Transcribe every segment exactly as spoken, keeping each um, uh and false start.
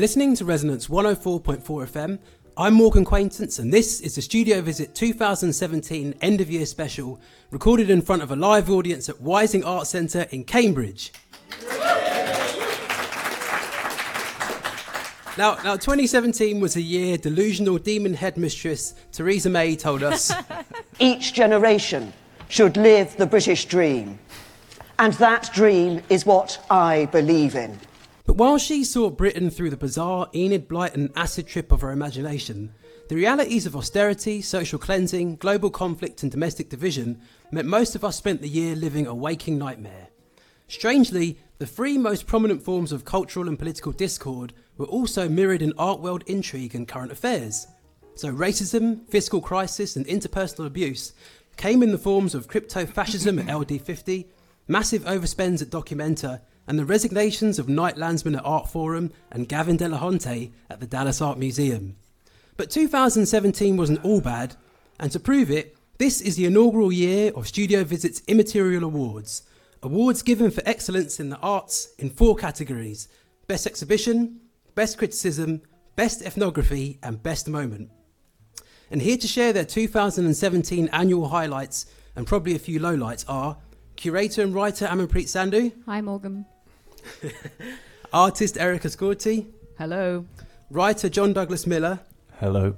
You're listening to Resonance one oh four point four F M. I'm Morgan Quaintance, and this is the Studio Visit two thousand seventeen End of Year Special, recorded in front of a live audience at Wysing Art Centre in Cambridge. Now, now, twenty seventeen was a year delusional demon headmistress Theresa May told us each generation should live the British dream, and that dream is what I believe in. But while she saw Britain through the bizarre Enid Blyton acid trip of her imagination, the realities of austerity, social cleansing, global conflict and domestic division meant most of us spent the year living a waking nightmare. Strangely, the three most prominent forms of cultural and political discord were also mirrored in art world intrigue and current affairs. So racism, fiscal crisis and interpersonal abuse came in the forms of crypto-fascism at L D fifty, massive overspends at Documenta, and the resignations of Knight Landsman at Art Forum and Gavin De La Honte at the Dallas Art Museum. But two thousand seventeen wasn't all bad, and to prove it, this is the inaugural year of Studio Visit's Immaterial Awards, awards given for excellence in the arts in four categories: Best Exhibition, Best Criticism, Best Ethnography and Best Moment. And here to share their two thousand seventeen annual highlights and probably a few lowlights are curator and writer Amanpreet Sandhu. Hi Morgan. Artist Erica Scorti. Hello. Writer John Douglas Miller. Hello.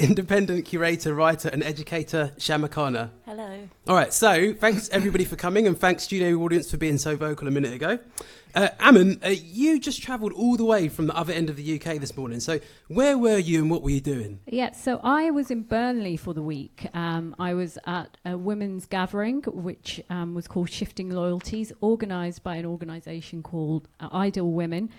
Independent curator, writer and educator Shamakana. Hello. All right, so thanks everybody for coming, and thanks studio audience for being so vocal a minute ago. Uh, Aman, uh, you just travelled all the way from the other end of the U K this morning. So where were you and what were you doing? Yeah, so I was in Burnley for the week. Um, I was at a women's gathering, which um, was called Shifting Loyalties, organised by an organisation called uh, Ideal Women.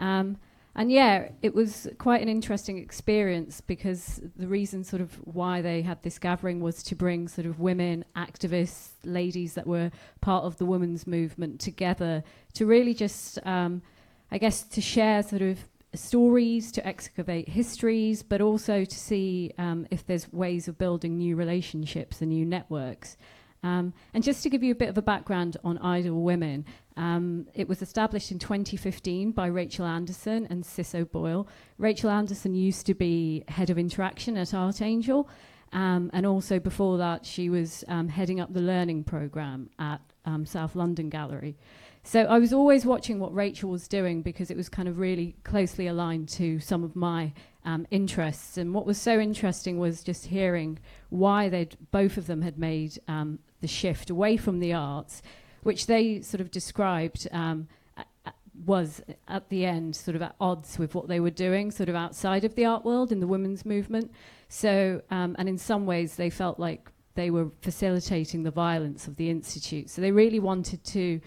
Um, and yeah, it was quite an interesting experience, because the reason sort of why they had this gathering was to bring sort of women, activists, ladies that were part of the women's movement together to really just, um, I guess, to share sort of stories, to excavate histories, but also to see um, if there's ways of building new relationships and new networks. Um, and just to give you a bit of a background on Idle Women, um, it was established in twenty fifteen by Rachel Anderson and Sis Boyle. Rachel Anderson used to be head of interaction at Art Angel, um, and also before that she was um, heading up the learning programme at um, South London Gallery. So I was always watching what Rachel was doing, because it was kind of really closely aligned to some of my um, interests. And what was so interesting was just hearing why they'd both of them had made um, the shift away from the arts, which they sort of described um, a- a- was at the end sort of at odds with what they were doing sort of outside of the art world in the women's movement. So, um, and in some ways they felt like they were facilitating the violence of the Institute. So they really wanted to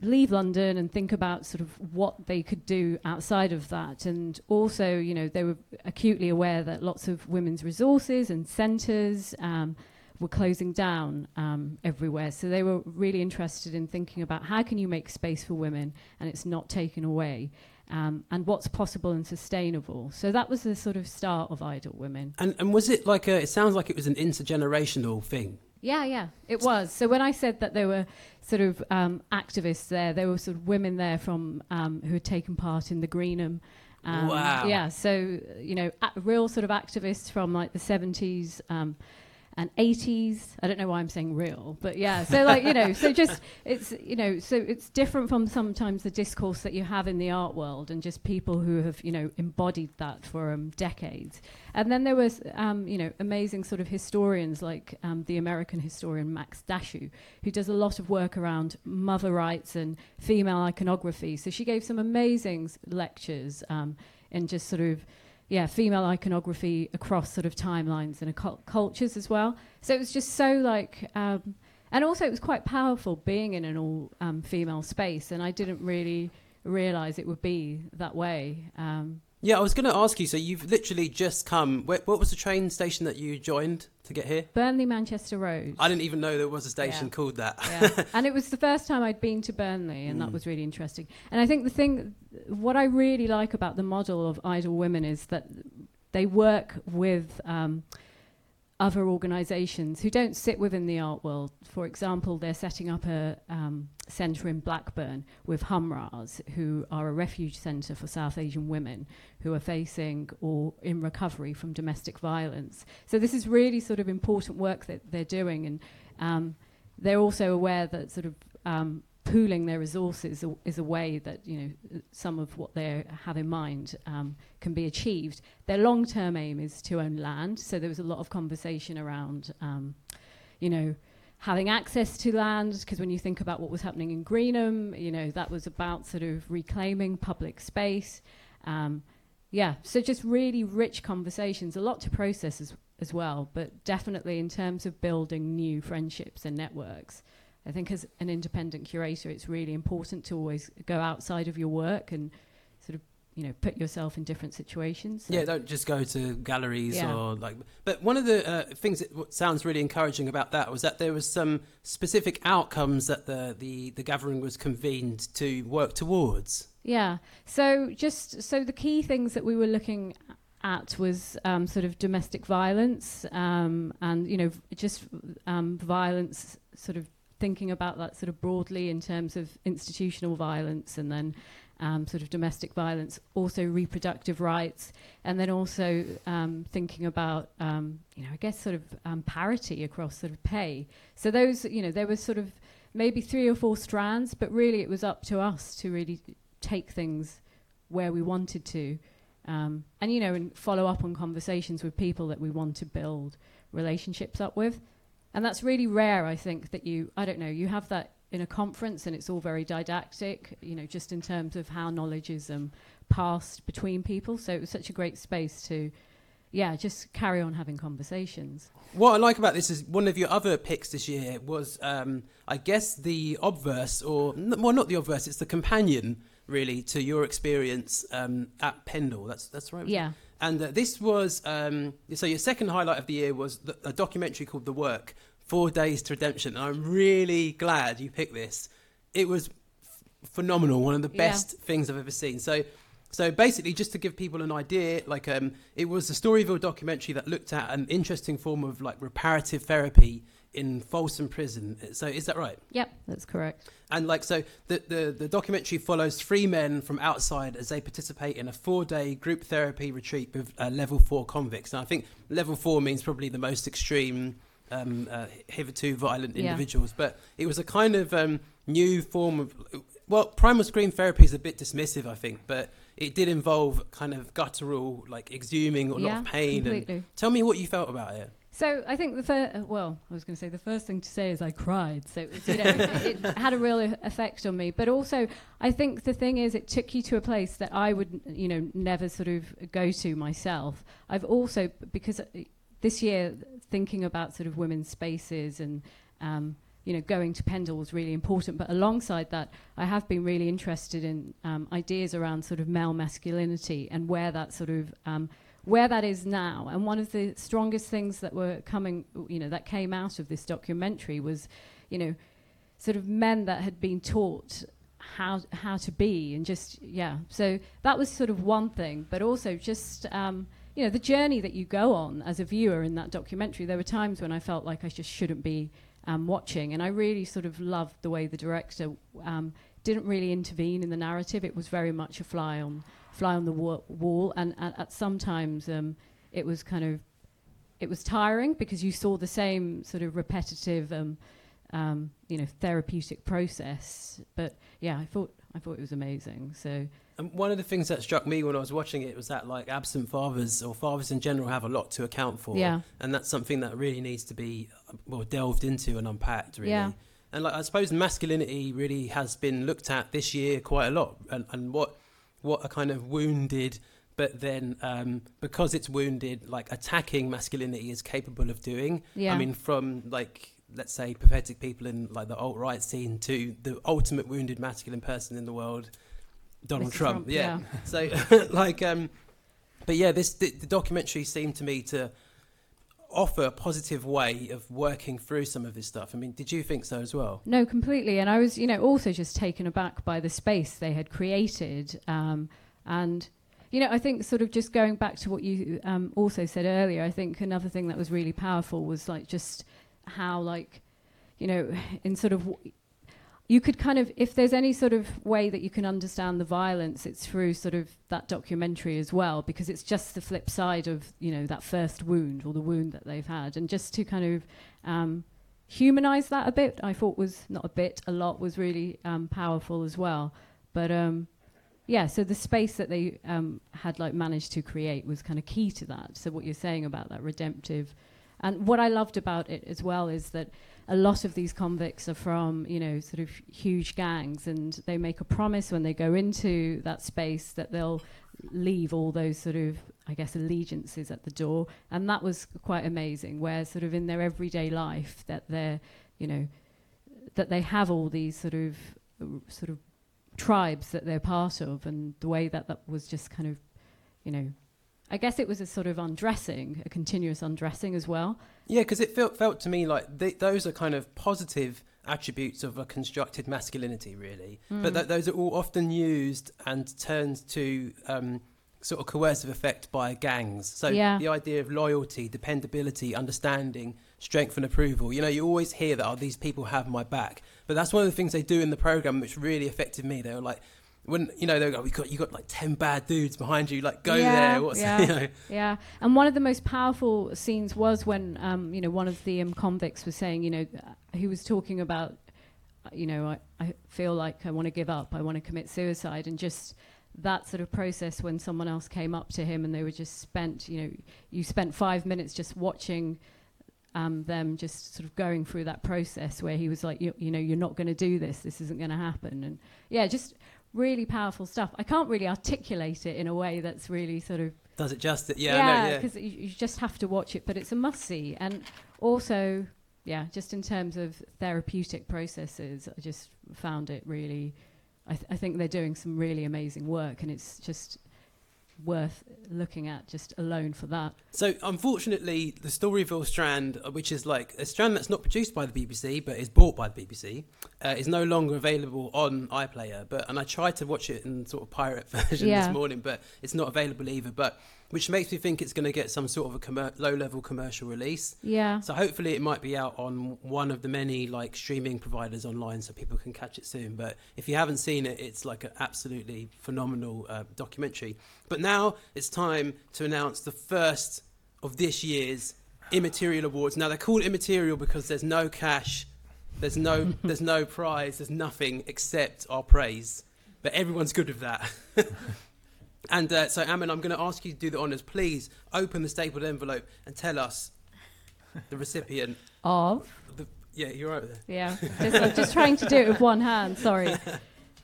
leave London and think about sort of what they could do outside of that. And also, you know, they were acutely aware that lots of women's resources and centres um, were closing down um, everywhere. So they were really interested in thinking about how can you make space for women and it's not taken away, um, and what's possible and sustainable. So that was the sort of start of Idle Women. And, and was it like a, it sounds like it was an intergenerational thing. Yeah, yeah, it was. So when I said that there were sort of um, activists there, there were sort of women there from um, who had taken part in the Greenham. Um, wow. Yeah, so, you know, a- real sort of activists from like the seventies um, and eighties. I don't know why I'm saying real, but yeah. So like, you know, so just it's, you know, so it's different from sometimes the discourse that you have in the art world and just people who have, you know, embodied that for um, decades. And then there was, um, you know, amazing sort of historians like um, the American historian Max Dashew, who does a lot of work around mother rights and female iconography. So she gave some amazing lectures um, and just sort of, yeah, female iconography across sort of timelines and occult cultures as well. So it was just so like, um, and also it was quite powerful being in an all um, female space. And I didn't really realize it would be that way. Um, Yeah, I was going to ask you, so you've literally just come. Wh- what was the train station that you joined to get here? Burnley, Manchester Road. I didn't even know there was a station yeah. called that. Yeah. And it was the first time I'd been to Burnley, and mm. that was really interesting. And I think the thing, what I really like about the model of Idle Women is that they work with um, other organisations who don't sit within the art world. For example, they're setting up a um, centre in Blackburn with Humras, who are a refuge centre for South Asian women who are facing or in recovery from domestic violence. So this is really sort of important work that they're doing, and um, they're also aware that sort of um, pooling their resources is a way that, you know, some of what they have in mind um, can be achieved. Their long-term aim is to own land, so there was a lot of conversation around, um, you know, having access to land, because when you think about what was happening in Greenham, you know, that was about sort of reclaiming public space. Um, yeah, so just really rich conversations, a lot to process as, as well, but definitely in terms of building new friendships and networks. I think as an independent curator, it's really important to always go outside of your work and sort of, you know, put yourself in different situations. So. Yeah, don't just go to galleries yeah. or like... But one of the uh, things that w- sounds really encouraging about that was that there was some specific outcomes that the, the, the gathering was convened to work towards. Yeah, so just... So the key things that we were looking at at was um, sort of domestic violence um, and, you know, just um, violence sort of thinking about that sort of broadly in terms of institutional violence and then um, sort of domestic violence, also reproductive rights, and then also um, thinking about, um, you know, I guess sort of um, parity across sort of pay. So those, you know, there were sort of maybe three or four strands, but really it was up to us to really take things where we wanted to um, and, you know, and follow up on conversations with people that we want to build relationships up with. And that's really rare, I think, that you, I don't know, you have that in a conference and it's all very didactic, you know, just in terms of how knowledge is um, passed between people. So it was such a great space to, yeah, just carry on having conversations. What I like about this is one of your other picks this year was, um, I guess, the obverse, or, well, not the obverse, it's the companion, really, to your experience um, at Pendle. That's, that's right. Yeah. And uh, this was, um, so your second highlight of the year was the, a documentary called The Work, Four Days to Redemption. And I'm really glad you picked this. It was f- phenomenal, one of the best yeah. things I've ever seen. So so basically, just to give people an idea, like um, it was a Storyville documentary that looked at an interesting form of like reparative therapy in Folsom Prison. So is that right? Yep, that's correct. And like, so the, the, the documentary follows three men from outside as they participate in a four-day group therapy retreat with uh, level four convicts. And I think level four means probably the most extreme, um, uh, hitherto violent yeah. individuals. But it was a kind of um, new form of, well, primal scream therapy is a bit dismissive, I think, but it did involve kind of guttural, like exhuming a yeah, lot of pain. Completely. And tell me what you felt about it. So I think the first, uh, well, I was going to say the first thing to say is I cried. So it, was, you know, it, it had a real a- effect on me. But also, I think the thing is, it took you to a place that I would, you know, never sort of go to myself. I've also, because this year, thinking about sort of women's spaces and, um, you know, going to Pendle was really important. But alongside that, I have been really interested in um, ideas around sort of male masculinity and where that sort of... Um, where that is now. And one of the strongest things that were coming, you know, that came out of this documentary was, you know, sort of men that had been taught how how to be and just, yeah. So that was sort of one thing, but also just, um, you know, the journey that you go on as a viewer in that documentary. There were times when I felt like I just shouldn't be um, watching. And I really sort of loved the way the director um, didn't really intervene in the narrative. It was very much a fly on fly on the wa- wall, and at, at sometimes um, it was kind of, it was tiring because you saw the same sort of repetitive, um, um, you know, therapeutic process. But yeah, I thought I thought it was amazing. So, and one of the things that struck me when I was watching it was that like absent fathers or fathers in general have a lot to account for, yeah. and that's something that really needs to be well delved into and unpacked, really. Yeah. And like I suppose masculinity really has been looked at this year quite a lot, and, and what. What a kind of wounded, but then um, because it's wounded, like attacking masculinity is capable of doing. Yeah. I mean, from like, let's say pathetic people in like the alt-right scene to the ultimate wounded masculine person in the world, Donald Trump. Trump. Yeah. yeah. So like, um, but yeah, this the, the documentary seemed to me to offer a positive way of working through some of this stuff. I mean, did you think so as well? No, completely. And I was, you know, also just taken aback by the space they had created. Um, and, You know, I think sort of just going back to what you um, also said earlier, I think another thing that was really powerful was like just how like, you know, in sort of... W- You could kind of, if there's any sort of way that you can understand the violence, it's through sort of that documentary as well, because it's just the flip side of, you know, that first wound or the wound that they've had. And just to kind of um, humanize that a bit, I thought was not a bit, a lot was really um, powerful as well. But um, yeah, so the space that they um, had like managed to create was kind of key to that. So what you're saying about that redemptive, and what I loved about it as well is that a lot of these convicts are from, you know, sort of huge gangs, and they make a promise when they go into that space that they'll leave all those sort of, I guess, allegiances at the door. And that was quite amazing, where sort of in their everyday life that they're, you know, that they have all these sort of uh, sort of tribes that they're part of, and the way that that was just kind of, you know, I guess it was a sort of undressing, a continuous undressing as well. Yeah, because it felt felt to me like th- those are kind of positive attributes of a constructed masculinity, really. Mm. But th- those are all often used and turned to um, sort of coercive effect by gangs. So yeah. The idea of loyalty, dependability, understanding, strength and approval. You know, you always hear that, oh, these people have my back. But that's one of the things they do in the programme which really affected me. They were like... When, you know, they go, we got you got like ten bad dudes behind you, like go yeah, there. What's, yeah, you know. Yeah. And one of the most powerful scenes was when, um, you know, one of the um, convicts was saying, you know, uh, he was talking about, uh, you know, I, I feel like I want to give up, I want to commit suicide, and just that sort of process when someone else came up to him and they were just spent, you know, you spent five minutes just watching um, them just sort of going through that process where he was like, you, you know, you're not going to do this, this isn't going to happen, and yeah, just. Really powerful stuff. I can't really articulate it in a way that's really sort of... Does it justice? Yeah, because yeah, no, yeah. you, you just have to watch it, but it's a must-see. And also, yeah, just in terms of therapeutic processes, I just found it really... I, th- I think they're doing some really amazing work, and it's just worth looking at just alone for that. So, unfortunately, the Storyville strand, which is like a strand that's not produced by the B B C but is bought by the B B C, uh, is no longer available on iPlayer. But and I tried to watch it in sort of pirate version yeah. this morning, but it's not available either. But which makes me think it's going to get some sort of a commer- low-level commercial release. Yeah. So hopefully it might be out on one of the many like streaming providers online, so people can catch it soon. But if you haven't seen it, it's like an absolutely phenomenal uh, documentary. But now it's time to announce the first of this year's Immaterial Awards. Now they're called Immaterial because there's no cash, there's no there's no prize, there's nothing except our praise. But everyone's good with that. And uh, so, Aman, I'm going to ask you to do the honours. Please open the stapled envelope and tell us the recipient of. The, yeah, you're over there. Yeah, just, I'm just trying to do it with one hand. Sorry.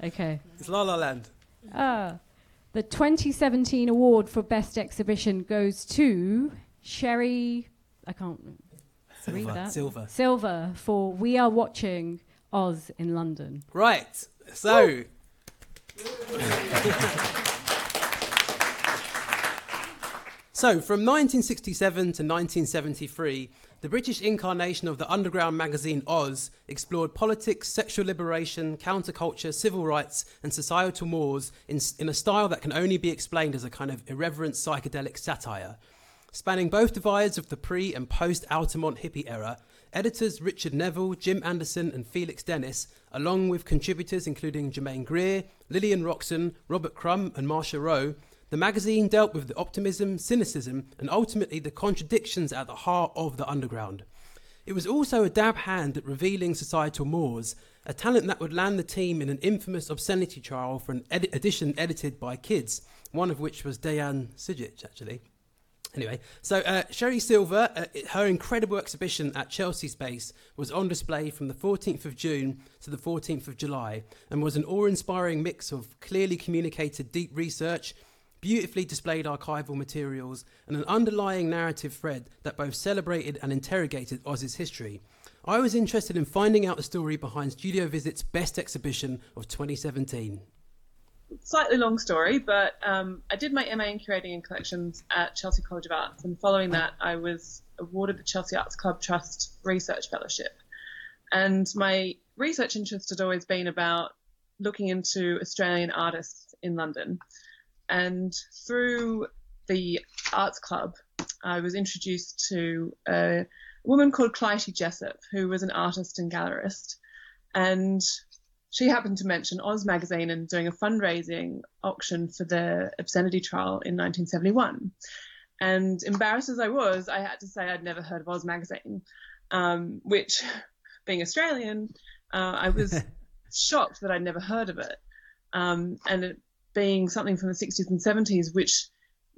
Okay. It's La La Land. Ah, uh, the twenty seventeen award for best exhibition goes to Sherry. I can't Silver, read that. Silver. Silver for We Are Watching Oz in London. Right. So. So, from nineteen sixty-seven to nineteen seventy-three, the British incarnation of the underground magazine Oz explored politics, sexual liberation, counterculture, civil rights, and societal mores in, in a style that can only be explained as a kind of irreverent psychedelic satire. Spanning both divides of the pre- and post-Altamont hippie era, editors Richard Neville, Jim Anderson, and Felix Dennis, along with contributors including Germaine Greer, Lillian Roxon, Robert Crumb, and Marsha Rowe, the magazine dealt with the optimism, cynicism, and ultimately the contradictions at the heart of the underground. It was also a dab hand at revealing societal mores, a talent that would land the team in an infamous obscenity trial for an ed- edition edited by kids, one of which was Dejan Sijic, actually. Anyway, so uh, Sherry Silver, uh, her incredible exhibition at Chelsea Space was on display from the fourteenth of June to the fourteenth of July, and was an awe-inspiring mix of clearly communicated deep research, beautifully displayed archival materials, and an underlying narrative thread that both celebrated and interrogated Oz's history. I was interested in finding out the story behind Studio Visit's best exhibition of twenty seventeen. Slightly long story, but um, I did my M A in Curating and Collections at Chelsea College of Arts, and following that I was awarded the Chelsea Arts Club Trust Research Fellowship. And my research interest had always been about looking into Australian artists in London. And through the arts club, I was introduced to a woman called Clytie Jessup, who was an artist and gallerist. And she happened to mention Oz Magazine and doing a fundraising auction for the obscenity trial in nineteen seventy-one. And embarrassed as I was, I had to say I'd never heard of Oz Magazine, um, which, being Australian, uh, I was shocked that I'd never heard of it. Um, and it being something from the sixties and seventies, which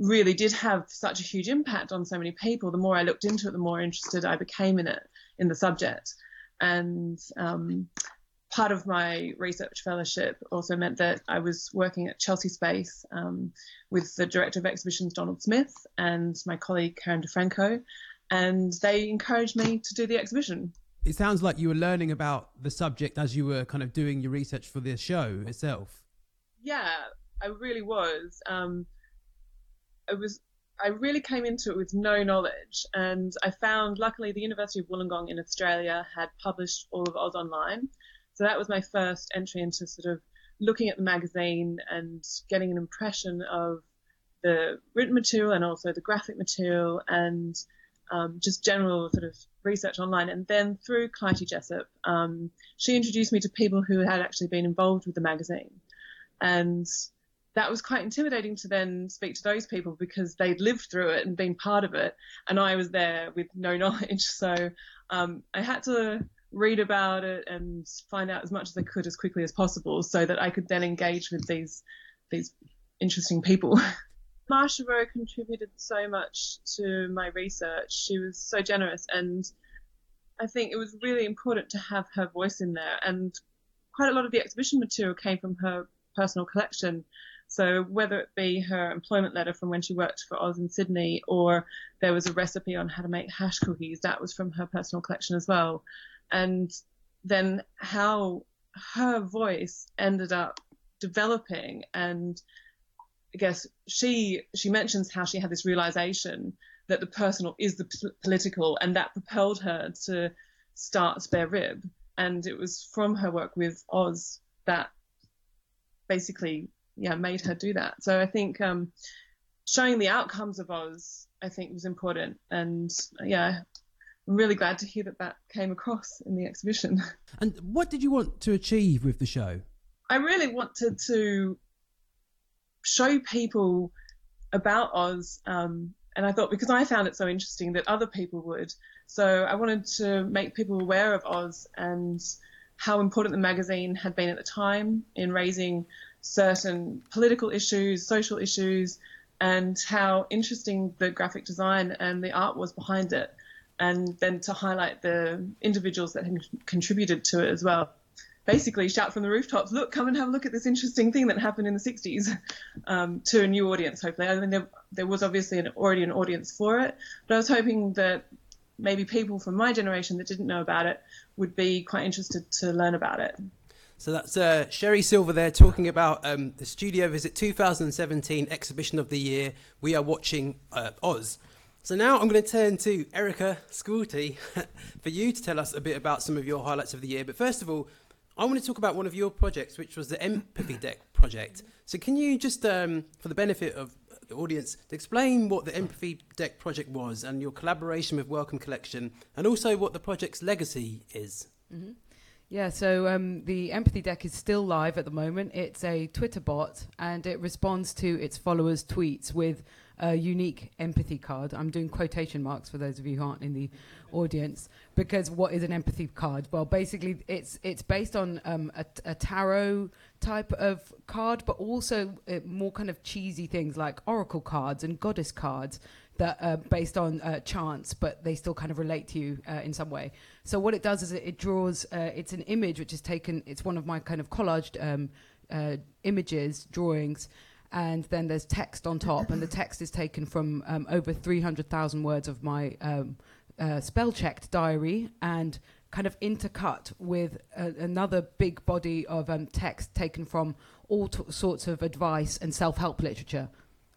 really did have such a huge impact on so many people, the more I looked into it, the more interested I became in it, in the subject. And um, part of my research fellowship also meant that I was working at Chelsea Space um, with the director of exhibitions, Donald Smith, and my colleague, Karen DeFranco, and they encouraged me to do the exhibition. It sounds like you were learning about the subject as you were kind of doing your research for the show itself. Yeah, I really was. Um, I was. I really came into it with no knowledge, and I found, luckily, the University of Wollongong in Australia had published all of Oz Online. So that was my first entry into sort of looking at the magazine and getting an impression of the written material and also the graphic material and um, just general sort of research online. And then through Clytie Jessup, um, she introduced me to people who had actually been involved with the magazine. And that was quite intimidating to then speak to those people because they'd lived through it and been part of it. And I was there with no knowledge. So um, I had to read about it and find out as much as I could as quickly as possible so that I could then engage with these these interesting people. Marsha Rowe contributed so much to my research. She was so generous. And I think it was really important to have her voice in there. And quite a lot of the exhibition material came from her personal collection. So whether it be her employment letter from when she worked for Oz in Sydney, or there was a recipe on how to make hash cookies, that was from her personal collection as well. And then how her voice ended up developing. And I guess she she mentions how she had this realization that the personal is the p- political, and that propelled her to start Spare Rib. And it was from her work with Oz that basically yeah made her do that. So I think um, showing the outcomes of Oz, I think, was important. And yeah, I'm really glad to hear that that came across in the exhibition. And what did you want to achieve with the show? I really wanted to show people about Oz, um, and I thought, because I found it so interesting, that other people would. So I wanted to make people aware of Oz and how important the magazine had been at the time in raising certain political issues, social issues, and how interesting the graphic design and the art was behind it. And then to highlight the individuals that had contributed to it as well. Basically, shout from the rooftops, look, come and have a look at this interesting thing that happened in the sixties, um, to a new audience, hopefully. I mean, there, there was obviously an, already an audience for it, but I was hoping that maybe people from my generation that didn't know about it would be quite interested to learn about it. So that's uh, Sherry Silver there talking about um, the Studio Visit two thousand seventeen Exhibition of the Year. We are watching uh, Oz. So now I'm going to turn to Erica Scorti for you to tell us a bit about some of your highlights of the year. But first of all, I want to talk about one of your projects, which was the Empathy Deck project. So can you just, um, for the benefit of the audience, explain what the Empathy Deck project was and your collaboration with Wellcome Collection, and also what the project's legacy is? Mm-hmm. Yeah, so um, the Empathy Deck is still live at the moment. It's a Twitter bot, and it responds to its followers' tweets with a unique empathy card. I'm doing quotation marks for those of you who aren't in the audience, because what is an empathy card? Well, basically, it's it's based on um, a, a tarot type of card, but also uh, more kind of cheesy things like oracle cards and goddess cards that are based on uh, chance, but they still kind of relate to you uh, in some way. So what it does is it, it draws, uh, it's an image which is taken, it's one of my kind of collaged um, uh, images, drawings, and then there's text on top, and the text is taken from um, over three hundred thousand words of my um, uh, spell-checked diary, and kind of intercut with uh, another big body of um, text taken from all t- sorts of advice and self-help literature.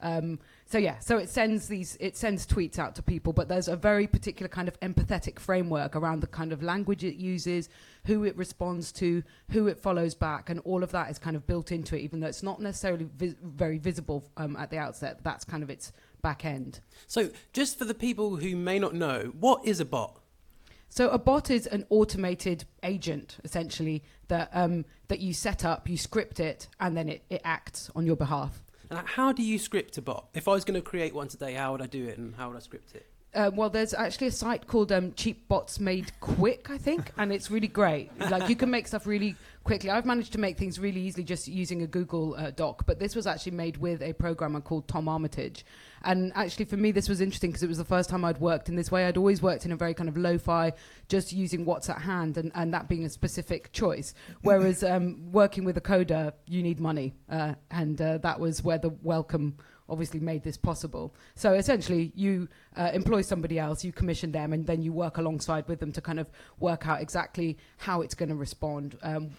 Um, so yeah, so it sends these, it sends tweets out to people, but there's a very particular kind of empathetic framework around the kind of language it uses, who it responds to, who it follows back, and all of that is kind of built into it, even though it's not necessarily vis- very visible um, at the outset. That's kind of its back end. So just for the people who may not know, what is a bot? So a bot is an automated agent, essentially, that um, that you set up, you script it, and then it, it acts on your behalf. And how do you script a bot? If I was going to create one today, how would I do it and how would I script it? Uh, well, there's actually a site called um, Cheap Bots Made Quick, I think, and it's really great. Like, you can make stuff really quickly. I've managed to make things really easily just using a Google uh, Doc, but this was actually made with a programmer called Tom Armitage. And actually, for me, this was interesting because it was the first time I'd worked in this way. I'd always worked in a very kind of lo-fi, just using what's at hand, and, and that being a specific choice. Whereas um, working with a coder, you need money, uh, and uh, that was where the welcome obviously made this possible. So essentially, you uh, employ somebody else, you commission them, and then you work alongside with them to kind of work out exactly how it's going to respond, um,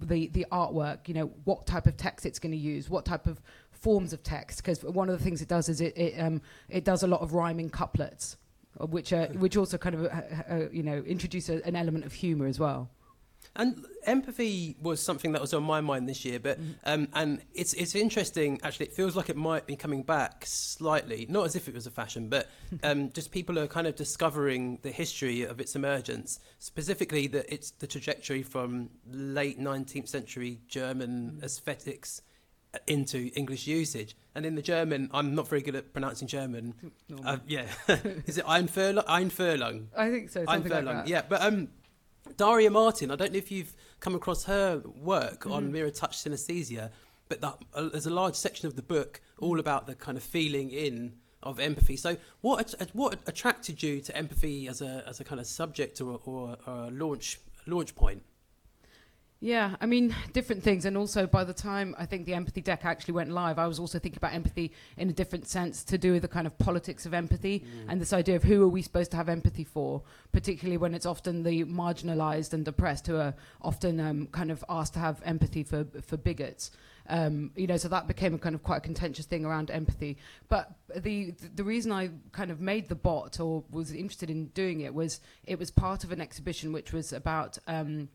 the, the artwork, you know, what type of text it's going to use, what type of forms of text, because one of the things it does is it it, um, it does a lot of rhyming couplets, which uh, which also kind of, uh, uh, you know, introduce a, an element of humour as well. And empathy was something that was on my mind this year, but um, and it's it's interesting, actually. It feels like it might be coming back slightly, not as if it was a fashion, but um, just people are kind of discovering the history of its emergence, specifically that it's the trajectory from late nineteenth century German mm-hmm. aesthetics into English usage. And in the German, I'm not very good at pronouncing German. Uh, yeah. Is it Einfurlung? Einfurlung. I think so, something Einfurlung. Like that. Yeah, but... Um, Daria Martin, I don't know if you've come across her work mm. on Mirror Touch Synesthesia, but that, uh, there's a large section of the book all about the kind of feeling in of empathy. So what what attracted you to empathy as a as a kind of subject or, or, or a launch launch point? Yeah, I mean, different things. And also, by the time I think the Empathy Deck actually went live, I was also thinking about empathy in a different sense to do with the kind of politics of empathy mm. and this idea of who are we supposed to have empathy for, particularly when it's often the marginalised and oppressed who are often um, kind of asked to have empathy for, for bigots. Um, you know, so that became a kind of quite a contentious thing around empathy. But the the reason I kind of made the bot or was interested in doing it was it was part of an exhibition which was about... Um,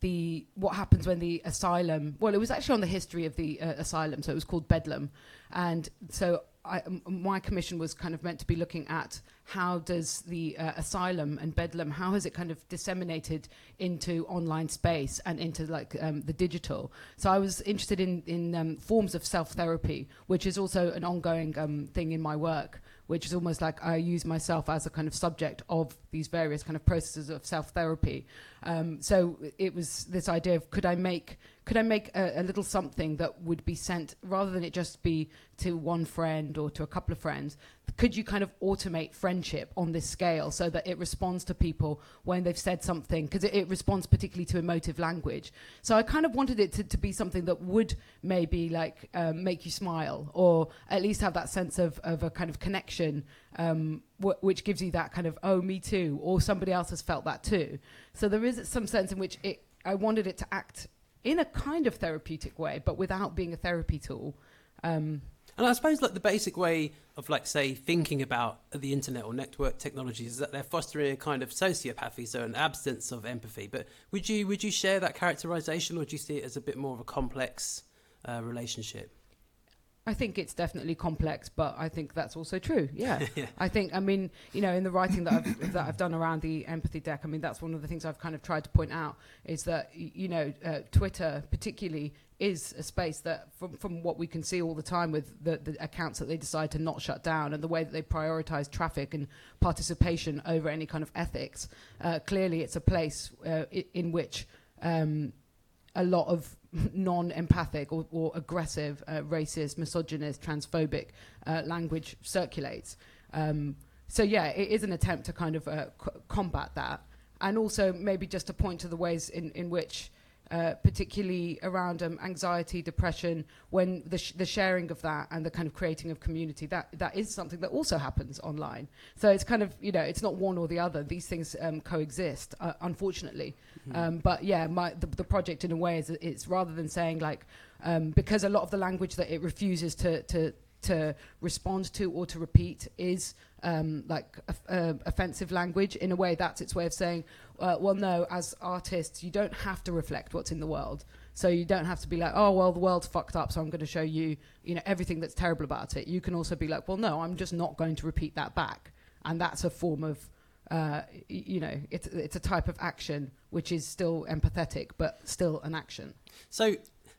The what happens when the asylum... Well, it was actually on the history of the uh, asylum, so it was called Bedlam. And so I, m- my commission was kind of meant to be looking at how does the uh, asylum and Bedlam, how has it kind of disseminated into online space and into like um, the digital? So I was interested in, in um, forms of self-therapy, which is also an ongoing um, thing in my work, which is almost like I use myself as a kind of subject of these various kind of processes of self-therapy. Um, so it was this idea of could I make could I make a, a little something that would be sent, rather than it just be to one friend or to a couple of friends, could you kind of automate friendship on this scale so that it responds to people when they've said something, because it, it responds particularly to emotive language. So I kind of wanted it to, to be something that would maybe like um, make you smile, or at least have that sense of, of a kind of connection Um, wh- which gives you that kind of, oh, me too, or somebody else has felt that too. So there is some sense in which it, I wanted it to act in a kind of therapeutic way, but without being a therapy tool. Um, and I suppose like the basic way of like, say, thinking about the internet or network technologies is that they're fostering a kind of sociopathy, so an absence of empathy. But would you, would you share that characterization, or do you see it as a bit more of a complex uh, relationship? I think it's definitely complex, but I think that's also true. Yeah. yeah. I think, I mean, you know, in the writing that I've, that I've done around the Empathy Deck, I mean, that's one of the things I've kind of tried to point out is that, you know, uh, Twitter particularly is a space that from, from what we can see all the time with the, the accounts that they decide to not shut down and the way that they prioritize traffic and participation over any kind of ethics. Uh, clearly, it's a place uh, I- in which um, a lot of non-empathic or, or aggressive, uh, racist, misogynist, transphobic uh, language circulates. Um, so yeah, it is an attempt to kind of uh, c- combat that. And also maybe just to point to the ways in, in which, uh, particularly around um, anxiety, depression, when the, sh- the sharing of that and the kind of creating of community, that that is something that also happens online. So it's kind of, you know, it's not one or the other. These things um, coexist, uh, unfortunately. Mm-hmm. Um, but yeah, my, the, the project in a way is it's rather than saying like, um, because a lot of the language that it refuses to to to respond to or to repeat is um, like uh, offensive language. In a way, that's its way of saying, uh, well, no, as artists, you don't have to reflect what's in the world. So you don't have to be like, oh, well, the world's fucked up, so I'm going to show you, you know, everything that's terrible about it. You can also be like, well, no, I'm just not going to repeat that back. And that's a form of, uh, y- you know, it's, it's a type of action which is still empathetic, but still an action. So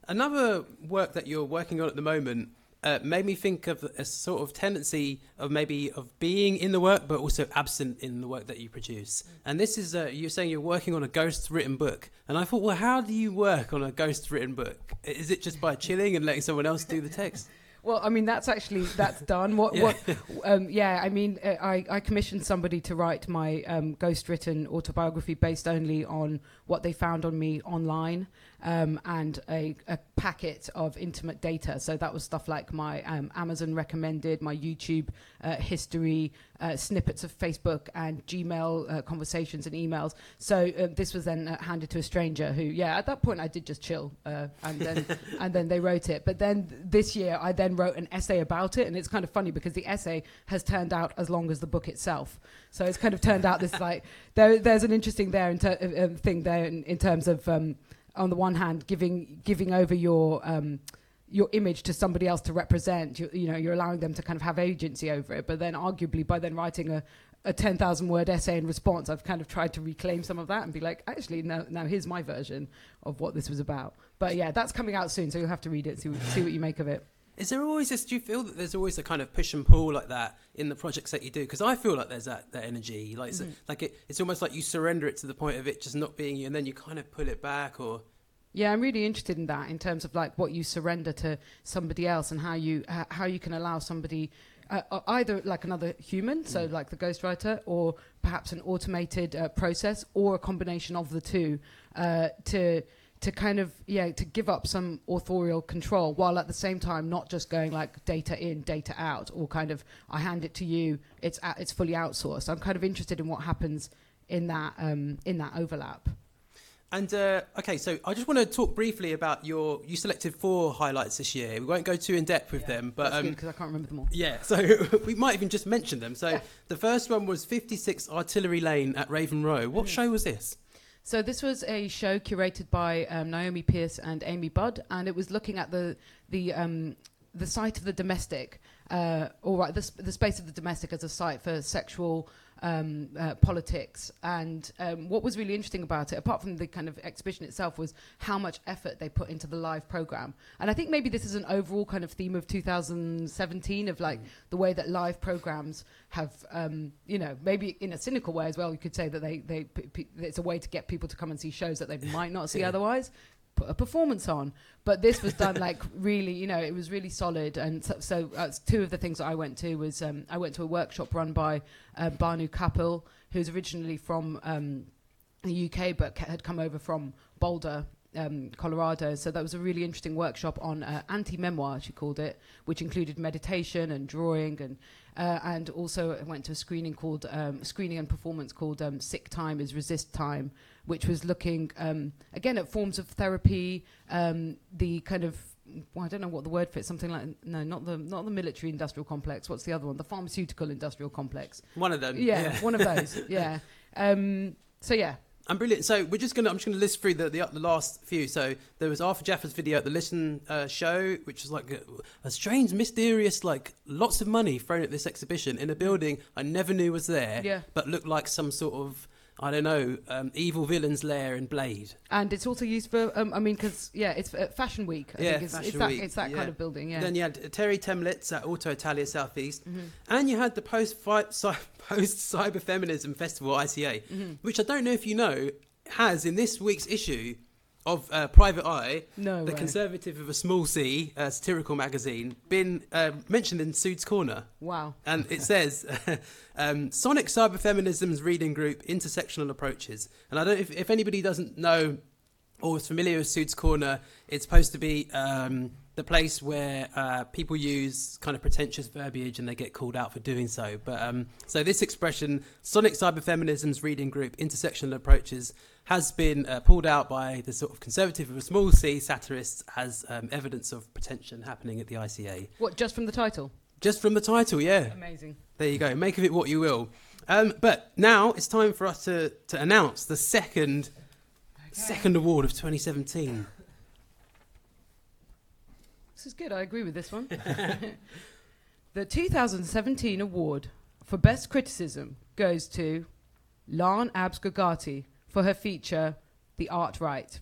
another work that you're working on at the moment uh, made me think of a sort of tendency of maybe of being in the work, but also absent in the work that you produce. And this is, uh, you're saying you're working on a ghost written book. And I thought, well, how do you work on a ghost written book? Is it just by chilling and letting someone else do the text? Well, I mean, that's actually, that's done. What, yeah. what, um, yeah, I mean, uh, I, I commissioned somebody to write my um, ghostwritten autobiography based only on what they found on me online um, and a, a packet of intimate data. So that was stuff like my um, Amazon recommended, my YouTube uh, history, uh, snippets of Facebook and Gmail uh, conversations and emails. So uh, this was then uh, handed to a stranger who, yeah, at that point I did just chill uh, and then and then they wrote it. But then th- this year I then wrote an essay about it, and it's kind of funny because the essay has turned out as long as the book itself. So it's kind of turned out this like there, there's an interesting there in ter- uh, thing there in, in terms of um, on the one hand giving giving over your um, your image to somebody else to represent. You, you know, you're allowing them to kind of have agency over it. But then arguably by then writing a a ten thousand word essay in response, I've kind of tried to reclaim some of that and be like, actually, no, now here's my version of what this was about. But yeah, that's coming out soon, so you'll have to read it, see what, see what you make of it. Is there always this, do you feel that there's always a kind of push and pull like that in the projects that you do? Because I feel like there's that, that energy, like, mm-hmm. so, like it, it's almost like you surrender it to the point of it just not being you, and then you kind of pull it back or... Yeah, I'm really interested in that in terms of like what you surrender to somebody else and how you, h- how you can allow somebody... Uh, either like another human, so like the ghostwriter, or perhaps an automated uh, process, or a combination of the two, uh, to to kind of yeah to give up some authorial control while at the same time not just going like data in, data out, or kind of I hand it to you, it's a- it's fully outsourced. I'm kind of interested in what happens in that um, in that overlap. And, uh, okay, so I just want to talk briefly about your... You selected four highlights this year. We won't go too in-depth with yeah, them, but... That's um, good, because I can't remember them all. Yeah, so we might even just mention them. So yeah. The first one was fifty-six Artillery Lane at Raven Row. What mm. show was this? So this was a show curated by um, Naomi Pierce and Amy Budd, and it was looking at the the um, the site of the domestic, uh, or right, the, sp- the space of the domestic as a site for sexual... Um, uh, politics. And um, what was really interesting about it, apart from the kind of exhibition itself, was how much effort they put into the live program. And I think maybe this is an overall kind of theme of two thousand seventeen of like mm. the way that live programs have, um, you know, maybe in a cynical way as well, you could say that they, they p- p- it's a way to get people to come and see shows that they might not see yeah. otherwise. Put a performance on, but this was done like really, you know, it was really solid. And so, so uh, two of the things that I went to was um, I went to a workshop run by uh, Banu Kapil, who's originally from um, the U K but ca- had come over from Boulder, um, Colorado. So that was a really interesting workshop on uh, anti-memoir, she called it, which included meditation and drawing, and uh, and also I went to a screening called um, screening and performance called um, "Sick Time Is Resist Time," which was looking, um, again, at forms of therapy, um, the kind of, well, I don't know what the word for it, something like, no, not the not the military industrial complex, what's the other one? The pharmaceutical industrial complex. One of them. Yeah, yeah. one of those, yeah. Um, so, yeah. I'm brilliant. So we're just gonna. I'm just gonna list through the, the the last few. So there was Arthur Jaffa's video at the Listen uh, show, which was like a, a strange, mysterious, like lots of money thrown at this exhibition in a building I never knew was there, yeah. but looked like some sort of, I don't know, um, evil villain's lair in Blade. And it's also used for, um, I mean, because, yeah, it's uh, Fashion Week. I yeah, think it's, Fashion it's that, Week. It's that yeah. kind of building, yeah. Then you had uh, Terry Temlitz at Auto Italia Southeast. Mm-hmm. And you had the post-fi- cy- Post-Cyber Feminism Festival, I C A, mm-hmm. which I don't know if you know, has in this week's issue of uh, Private Eye, no the way. Conservative of a small c, uh, satirical magazine, been uh, mentioned in Sood's Corner. Wow. And it says, um, Sonic Cyberfeminism's reading group, intersectional approaches. And I don't if, if anybody doesn't know or is familiar with Sood's Corner, it's supposed to be um, the place where uh, people use kind of pretentious verbiage and they get called out for doing so. But um, so this expression, Sonic Cyberfeminism's reading group, Intersectional Approaches, has been uh, pulled out by the sort of conservative with a small c satirists as um, evidence of pretension happening at the I C A. What, just from the title? Just from the title, yeah. Amazing. There you go. Make of it what you will. Um, but now it's time for us to, to announce the second okay. second award of twenty seventeen. This is good. I agree with this one. The two thousand seventeen award for Best Criticism goes to Lan Absgogati for her feature, The Art Right.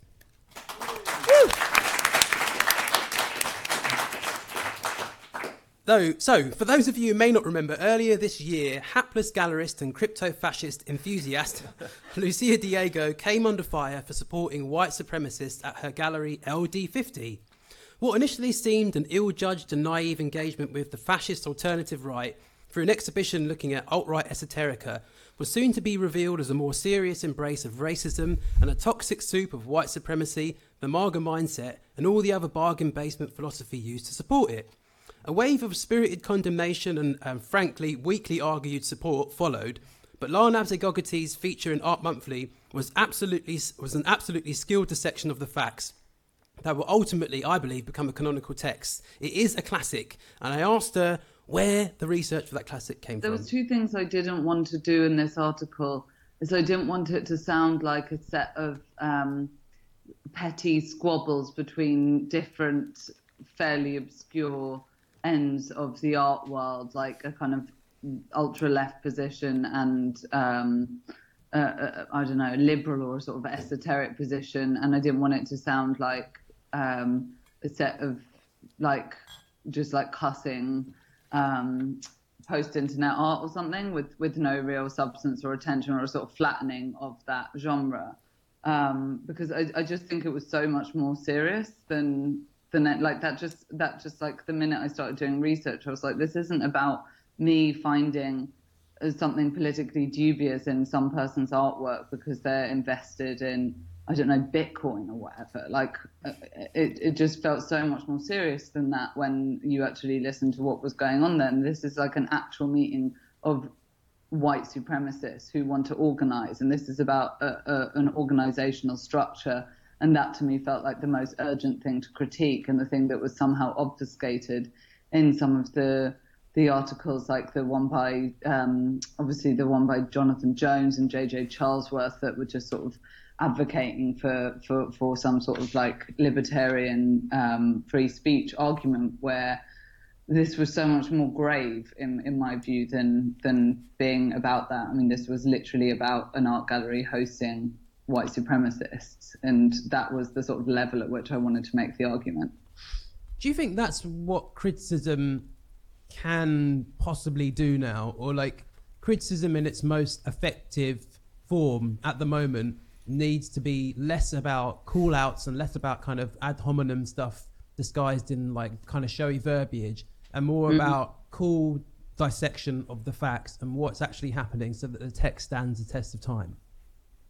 Though, so, for those of you who may not remember, earlier this year, hapless gallerist and crypto-fascist enthusiast Lucia Diego came under fire for supporting white supremacists at her gallery L D fifty. What initially seemed an ill-judged and naive engagement with the fascist alternative right through an exhibition looking at alt-right esoterica was soon to be revealed as a more serious embrace of racism and a toxic soup of white supremacy, the MAGA mindset, and all the other bargain basement philosophy used to support it. A wave of spirited condemnation and, um, frankly, weakly argued support followed, but Lan Absgogati's feature in Art Monthly was absolutely was an absolutely skilled dissection of the facts that will ultimately, I believe, become a canonical text. It is a classic, and I asked her where the research for that classic came there from. There was two things I didn't want to do in this article, is I didn't want it to sound like a set of um, petty squabbles between different, fairly obscure ends of the art world, like a kind of ultra-left position and, um, uh, uh, I don't know, liberal or sort of esoteric position. And I didn't want it to sound like um, a set of, like, just like cussing um, post-internet art or something with, with no real substance or attention or a sort of flattening of that genre. Um, because I, I just think it was so much more serious than... It, like that just that just like the minute I started doing research, I was like, this isn't about me finding something politically dubious in some person's artwork because they're invested in, I don't know, Bitcoin or whatever. Like it, it just felt so much more serious than that when you actually listened to what was going on then. This is like an actual meeting of white supremacists who want to organize, and this is about a, a, an organizational structure. And that to me felt like the most urgent thing to critique, and the thing that was somehow obfuscated in some of the the articles, like the one by um, obviously the one by Jonathan Jones and J J Charlesworth, that were just sort of advocating for for, for some sort of like libertarian um, free speech argument, where this was so much more grave in in my view than than being about that. I mean, this was literally about an art gallery hosting white supremacists, and that was the sort of level at which I wanted to make the argument. Do you think that's what criticism can possibly do now, or like criticism in its most effective form at the moment needs to be less about call outs and less about kind of ad hominem stuff disguised in like kind of showy verbiage, and more mm-hmm. about cool dissection of the facts and what's actually happening so that the text stands the test of time?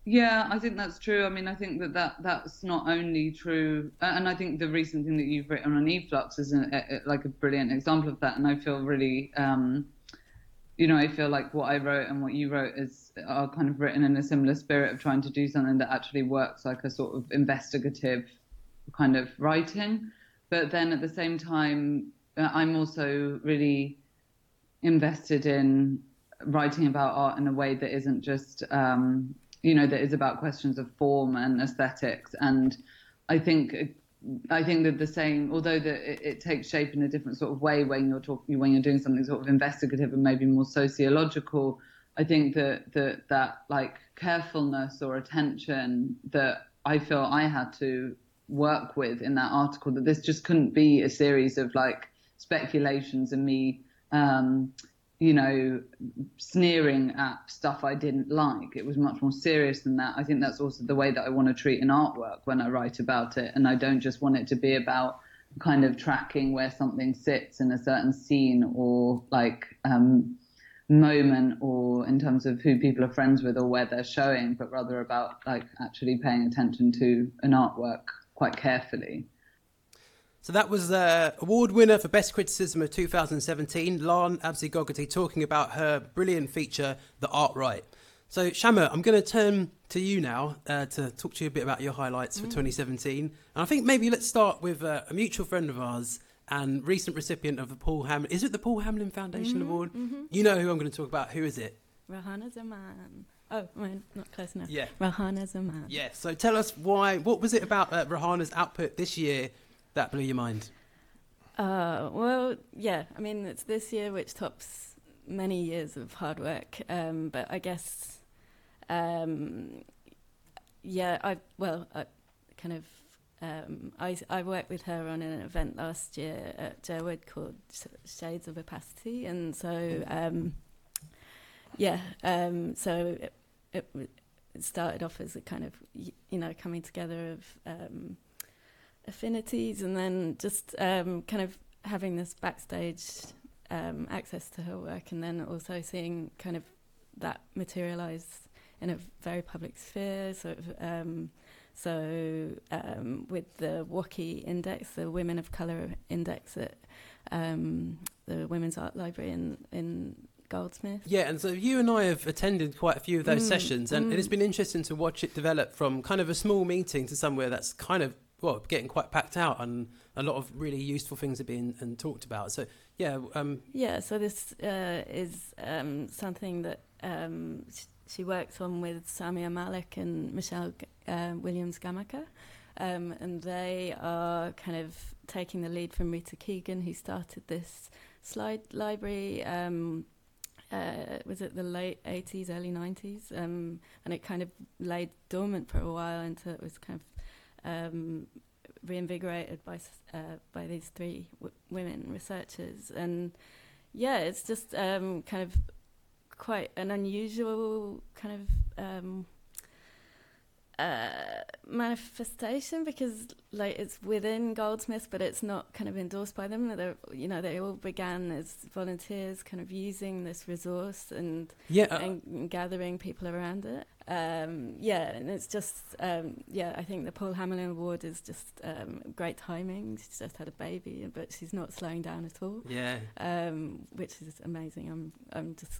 Yeah, I think that's true. I mean, I think that, that that's not only true, and I think the recent thing that you've written on Eflux is an, a, a, like a brilliant example of that. And I feel really, um, you know, I feel like what I wrote and what you wrote is are kind of written in a similar spirit of trying to do something that actually works, like a sort of investigative kind of writing. But then at the same time, I'm also really invested in writing about art in a way that isn't just... Um, you know, that is about questions of form and aesthetics. And I think I think that the same, although that it, it takes shape in a different sort of way when you're talking, when you're doing something sort of investigative and maybe more sociological, I think that that, that like carefulness or attention that I feel I had to work with in that article, that this just couldn't be a series of like speculations and me, um, you know, sneering at stuff I didn't like. It was much more serious than that. I think that's also the way that I want to treat an artwork when I write about it. And I don't just want it to be about kind of tracking where something sits in a certain scene or like um, moment, or in terms of who people are friends with or where they're showing, but rather about like actually paying attention to an artwork quite carefully. So that was the award winner for Best Criticism of two thousand seventeen, Lan Absey-Gogarty, talking about her brilliant feature, The Art Right. So Shama, I'm going to turn to you now uh, to talk to you a bit about your highlights mm. for twenty seventeen. And I think maybe let's start with uh, a mutual friend of ours and recent recipient of the Paul Hamlin. Is it the Paul Hamlin Foundation mm-hmm. Award? Mm-hmm. You know who I'm going to talk about. Who is it? Rahana Zaman. Oh, we're not close enough. Yeah. Rahana Zaman. Yeah. So tell us why, what was it about uh, Rahana's output this year that blew your mind? Uh, well, yeah. I mean, it's this year which tops many years of hard work. Um, but I guess, um, yeah, I, well, I kind of, um, I, I worked with her on an event last year at Jerwood called Shades of Opacity. And so, um, Yeah, um, so it, it, it started off as a kind of, you know, coming together of um, affinities, and then just um, kind of having this backstage um, access to her work, and then also seeing kind of that materialise in a very public sphere. Sort of, um, so um, with the WOCI Index, the Women of Colour Index at um, the Women's Art Library in in. Goldsmith. Yeah, and so you and I have attended quite a few of those mm, sessions, and mm. it's been interesting to watch it develop from kind of a small meeting to somewhere that's kind of, well, getting quite packed out, and a lot of really useful things are being and talked about. So, yeah. Um, yeah, so this uh, is um, something that um, sh- she works on with Samia Malik and Michelle G- uh, Williams-Gamacher, um, and they are kind of taking the lead from Rita Keegan, who started this slide library um Uh, was it the late eighties, early nineties, um, and it kind of laid dormant for a while until it was kind of um, reinvigorated by uh, by these three w- women researchers. And yeah, it's just um, kind of quite an unusual kind of um, uh, manifestation, because like it's within Goldsmiths, but it's not kind of endorsed by them. They're, you know, they all began as volunteers, kind of using this resource and yeah, uh, and, and gathering people around it. Um, yeah, and it's just um, yeah. I think the Paul Hamlin Award is just um, great timing. She's just had a baby, but she's not slowing down at all. Yeah, um, which is amazing. I'm I'm just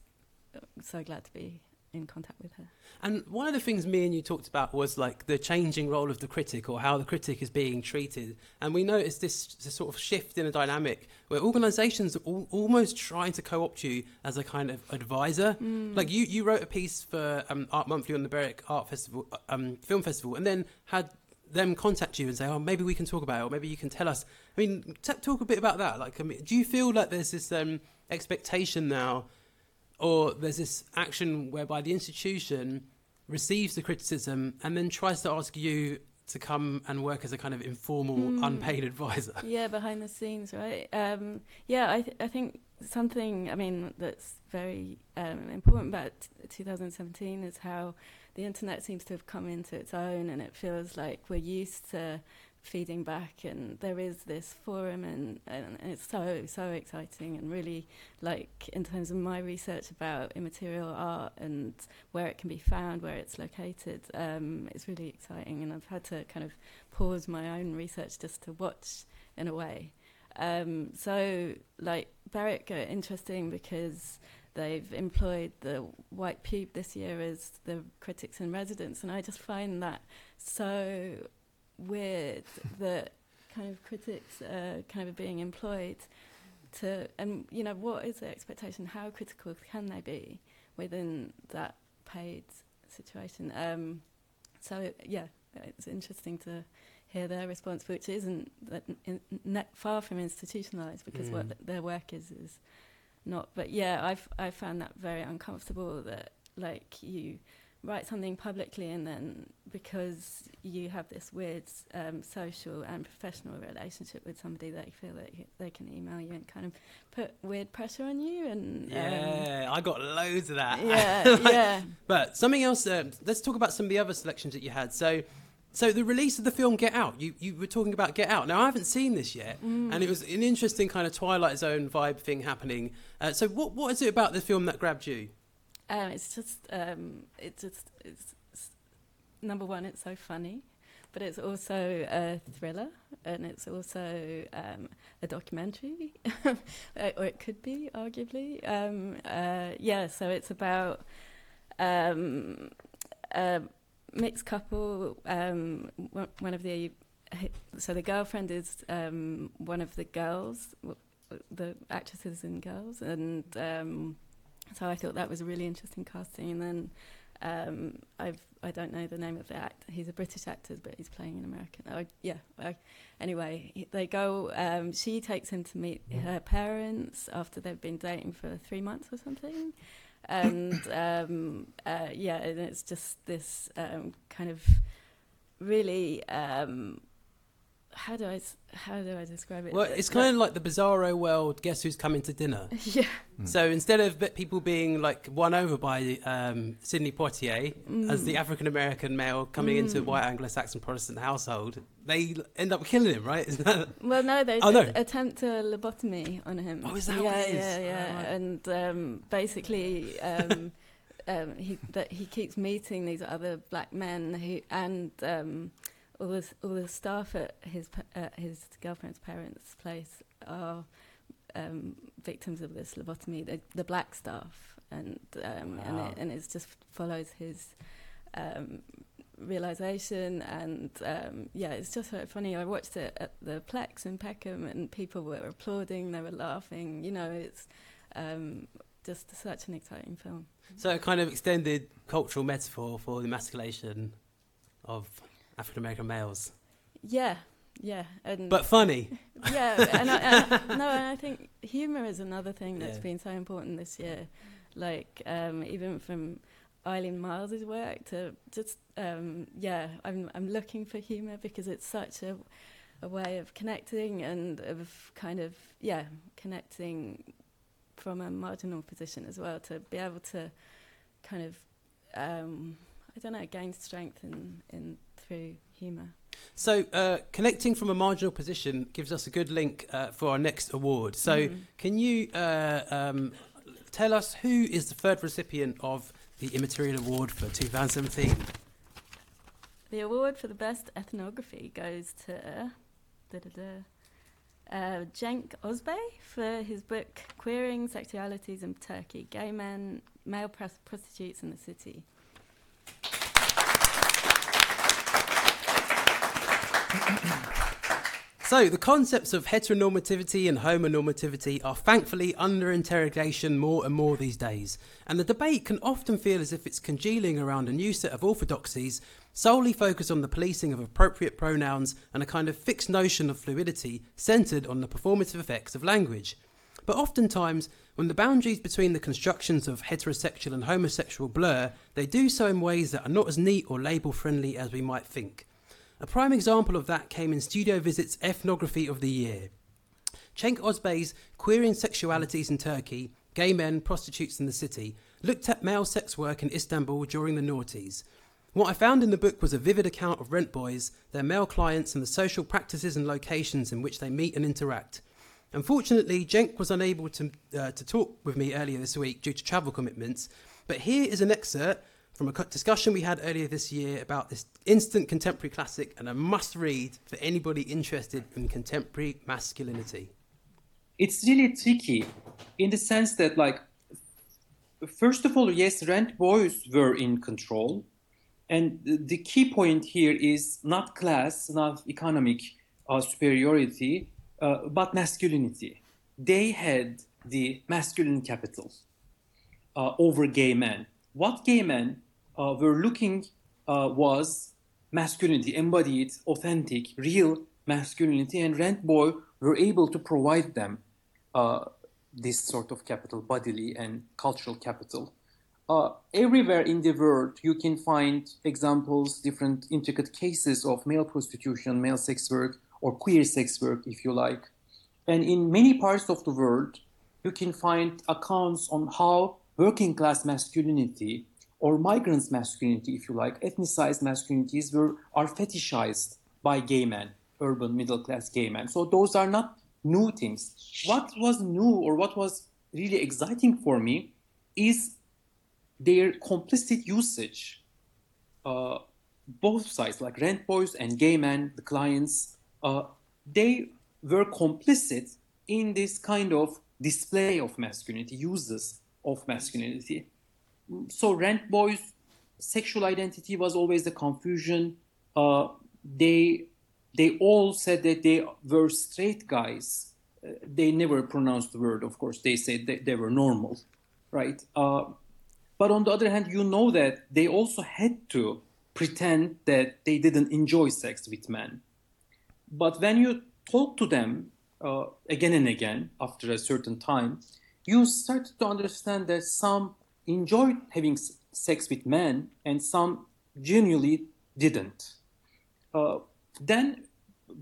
so glad to be in contact with her. And one of the things me and you talked about was like the changing role of the critic, or how the critic is being treated. And we noticed this, this sort of shift in a dynamic where organisations are al- almost trying to co-opt you as a kind of advisor. Mm. Like you, you wrote a piece for um, Art Monthly on the Berwick Art Festival, um, Film Festival, and then had them contact you and say, oh, maybe we can talk about it, or maybe you can tell us. I mean, t- talk a bit about that. Like, I mean, do you feel like there's this um, expectation now, or there's this action whereby the institution receives the criticism and then tries to ask you to come and work as a kind of informal, mm. unpaid advisor? Yeah, behind the scenes, right? Um, yeah, I, th- I think something, I mean, that's very um, important about t- twenty seventeen is how the internet seems to have come into its own, and it feels like we're used to feeding back, and there is this forum, and, and it's so so exciting, and really, like, in terms of my research about immaterial art and where it can be found, where it's located, um, it's really exciting, and I've had to kind of pause my own research just to watch in a way. Um, so like Berwick are interesting because they've employed the White Pube this year as the critics in residence, and I just find that so weird that kind of critics are kind of being employed to, and you know, what is the expectation? How critical can they be within that paid situation? Um, so yeah, it's interesting to hear their response, which isn't that in, in, far from institutionalised, because mm. what th- their work is is not. But yeah, I've I found that very uncomfortable, that like you write something publicly, and then because you have this weird um, social and professional relationship with somebody, they feel that like they can email you and kind of put weird pressure on you. And yeah, um, I got loads of that. Yeah, like, yeah. But something else. Uh, let's talk about some of the other selections that you had. So, so the release of the film Get Out. You you were talking about Get Out. Now I haven't seen this yet, mm. and it was an interesting kind of Twilight Zone vibe thing happening. Uh, so what what is it about the film that grabbed you? Um, it's just, um, it's just, it's, it's, number one, it's so funny, but it's also a thriller, and it's also um, a documentary, or it could be, arguably. Um, uh, yeah, so it's about um, a mixed couple. Um, one of the so the girlfriend is um, one of the girls, the actresses and girls, and um, so I thought that was a really interesting casting. And then um, I've I don't know the name of the actor. He's a British actor, but he's playing an American. I, yeah. I, anyway, they go. Um, she takes him to meet her parents after they've been dating for three months or something. And um, uh, yeah, and it's just this um, kind of really. Um, How do I how do I describe it? Well, it's kind like, of like the bizarro world. Guess who's coming to dinner? Yeah. Mm. So instead of people being like won over by um, Sidney Poitier mm. as the African American male coming mm. into a white Anglo-Saxon Protestant household, they end up killing him, right? Well, no, they oh, no. attempt a lobotomy on him. Oh, is that yeah, what it is? Yeah, yeah, oh, right. And um, basically. Um, um, he that he keeps meeting these other black men who and. Um, All the all the staff at his uh, his girlfriend's parents' place are um, victims of this lobotomy. The, the black staff, and um, wow. and it, and it's just follows his um, realization. And um, yeah, it's just so funny. I watched it at the Plex in Peckham, and people were applauding. They were laughing. You know, it's um, just such an exciting film. So a kind of extended cultural metaphor for the emasculation of African-American males. Yeah, yeah. And but funny. Yeah, and, I, and no, and I think humour is another thing that's yeah. been so important this year. Like, um, even from Eileen Miles' work to just, um, yeah, I'm I'm looking for humour because it's such a, a way of connecting and of kind of, yeah, connecting from a marginal position as well, to be able to kind of, um, I don't know, gain strength in... in through humour. So uh, connecting from a marginal position gives us a good link uh, for our next award. So mm. can you uh, um, tell us who is the third recipient of the Immaterial Award for twenty seventeen? The award for the best ethnography goes to uh, Cenk Özbey for his book Queering Sexualities in Turkey, Gay Men, Male Pros- Prostitutes in the City. So, the concepts of heteronormativity and homonormativity are thankfully under interrogation more and more these days, and the debate can often feel as if it's congealing around a new set of orthodoxies solely focused on the policing of appropriate pronouns and a kind of fixed notion of fluidity centred on the performative effects of language. But oftentimes, when the boundaries between the constructions of heterosexual and homosexual blur, they do so in ways that are not as neat or label-friendly as we might think. A prime example of that came in Studio Visit's Ethnography of the Year. Cenk Özbey's Queering Sexualities in Turkey, Gay Men, Prostitutes in the City looked at male sex work in Istanbul during the noughties. What I found in the book was a vivid account of rent boys, their male clients and the social practices and locations in which they meet and interact. Unfortunately, Cenk was unable to, uh, to talk with me earlier this week due to travel commitments, but here is an excerpt from a discussion we had earlier this year about this instant contemporary classic and a must-read for anybody interested in contemporary masculinity. It's really tricky in the sense that, like, first of all, yes, rent boys were in control. And the key point here is not class, not economic uh, superiority, uh, but masculinity. They had the masculine capital uh, over gay men. What gay men Uh, we're looking uh, was masculinity, embodied, authentic, real masculinity, and rent boy were able to provide them uh, this sort of capital, bodily and cultural capital. Uh, everywhere in the world, you can find examples, different intricate cases of male prostitution, male sex work, or queer sex work, if you like. And in many parts of the world, you can find accounts on how working class masculinity or migrants' masculinity, if you like, ethnicized masculinities were are fetishized by gay men, urban middle-class gay men. So those are not new things. What was new or what was really exciting for me is their complicit usage uh, both sides, like rent boys and gay men, the clients, uh, they were complicit in this kind of display of masculinity, uses of masculinity. So rent boys' sexual identity was always the confusion. Uh, they they all said that they were straight guys. Uh, they never pronounced the word, of course. They said that they were normal, right? Uh, but on the other hand, you know that they also had to pretend that they didn't enjoy sex with men. But when you talk to them uh, again and again after a certain time, you start to understand that some enjoyed having sex with men and some genuinely didn't. Uh, then,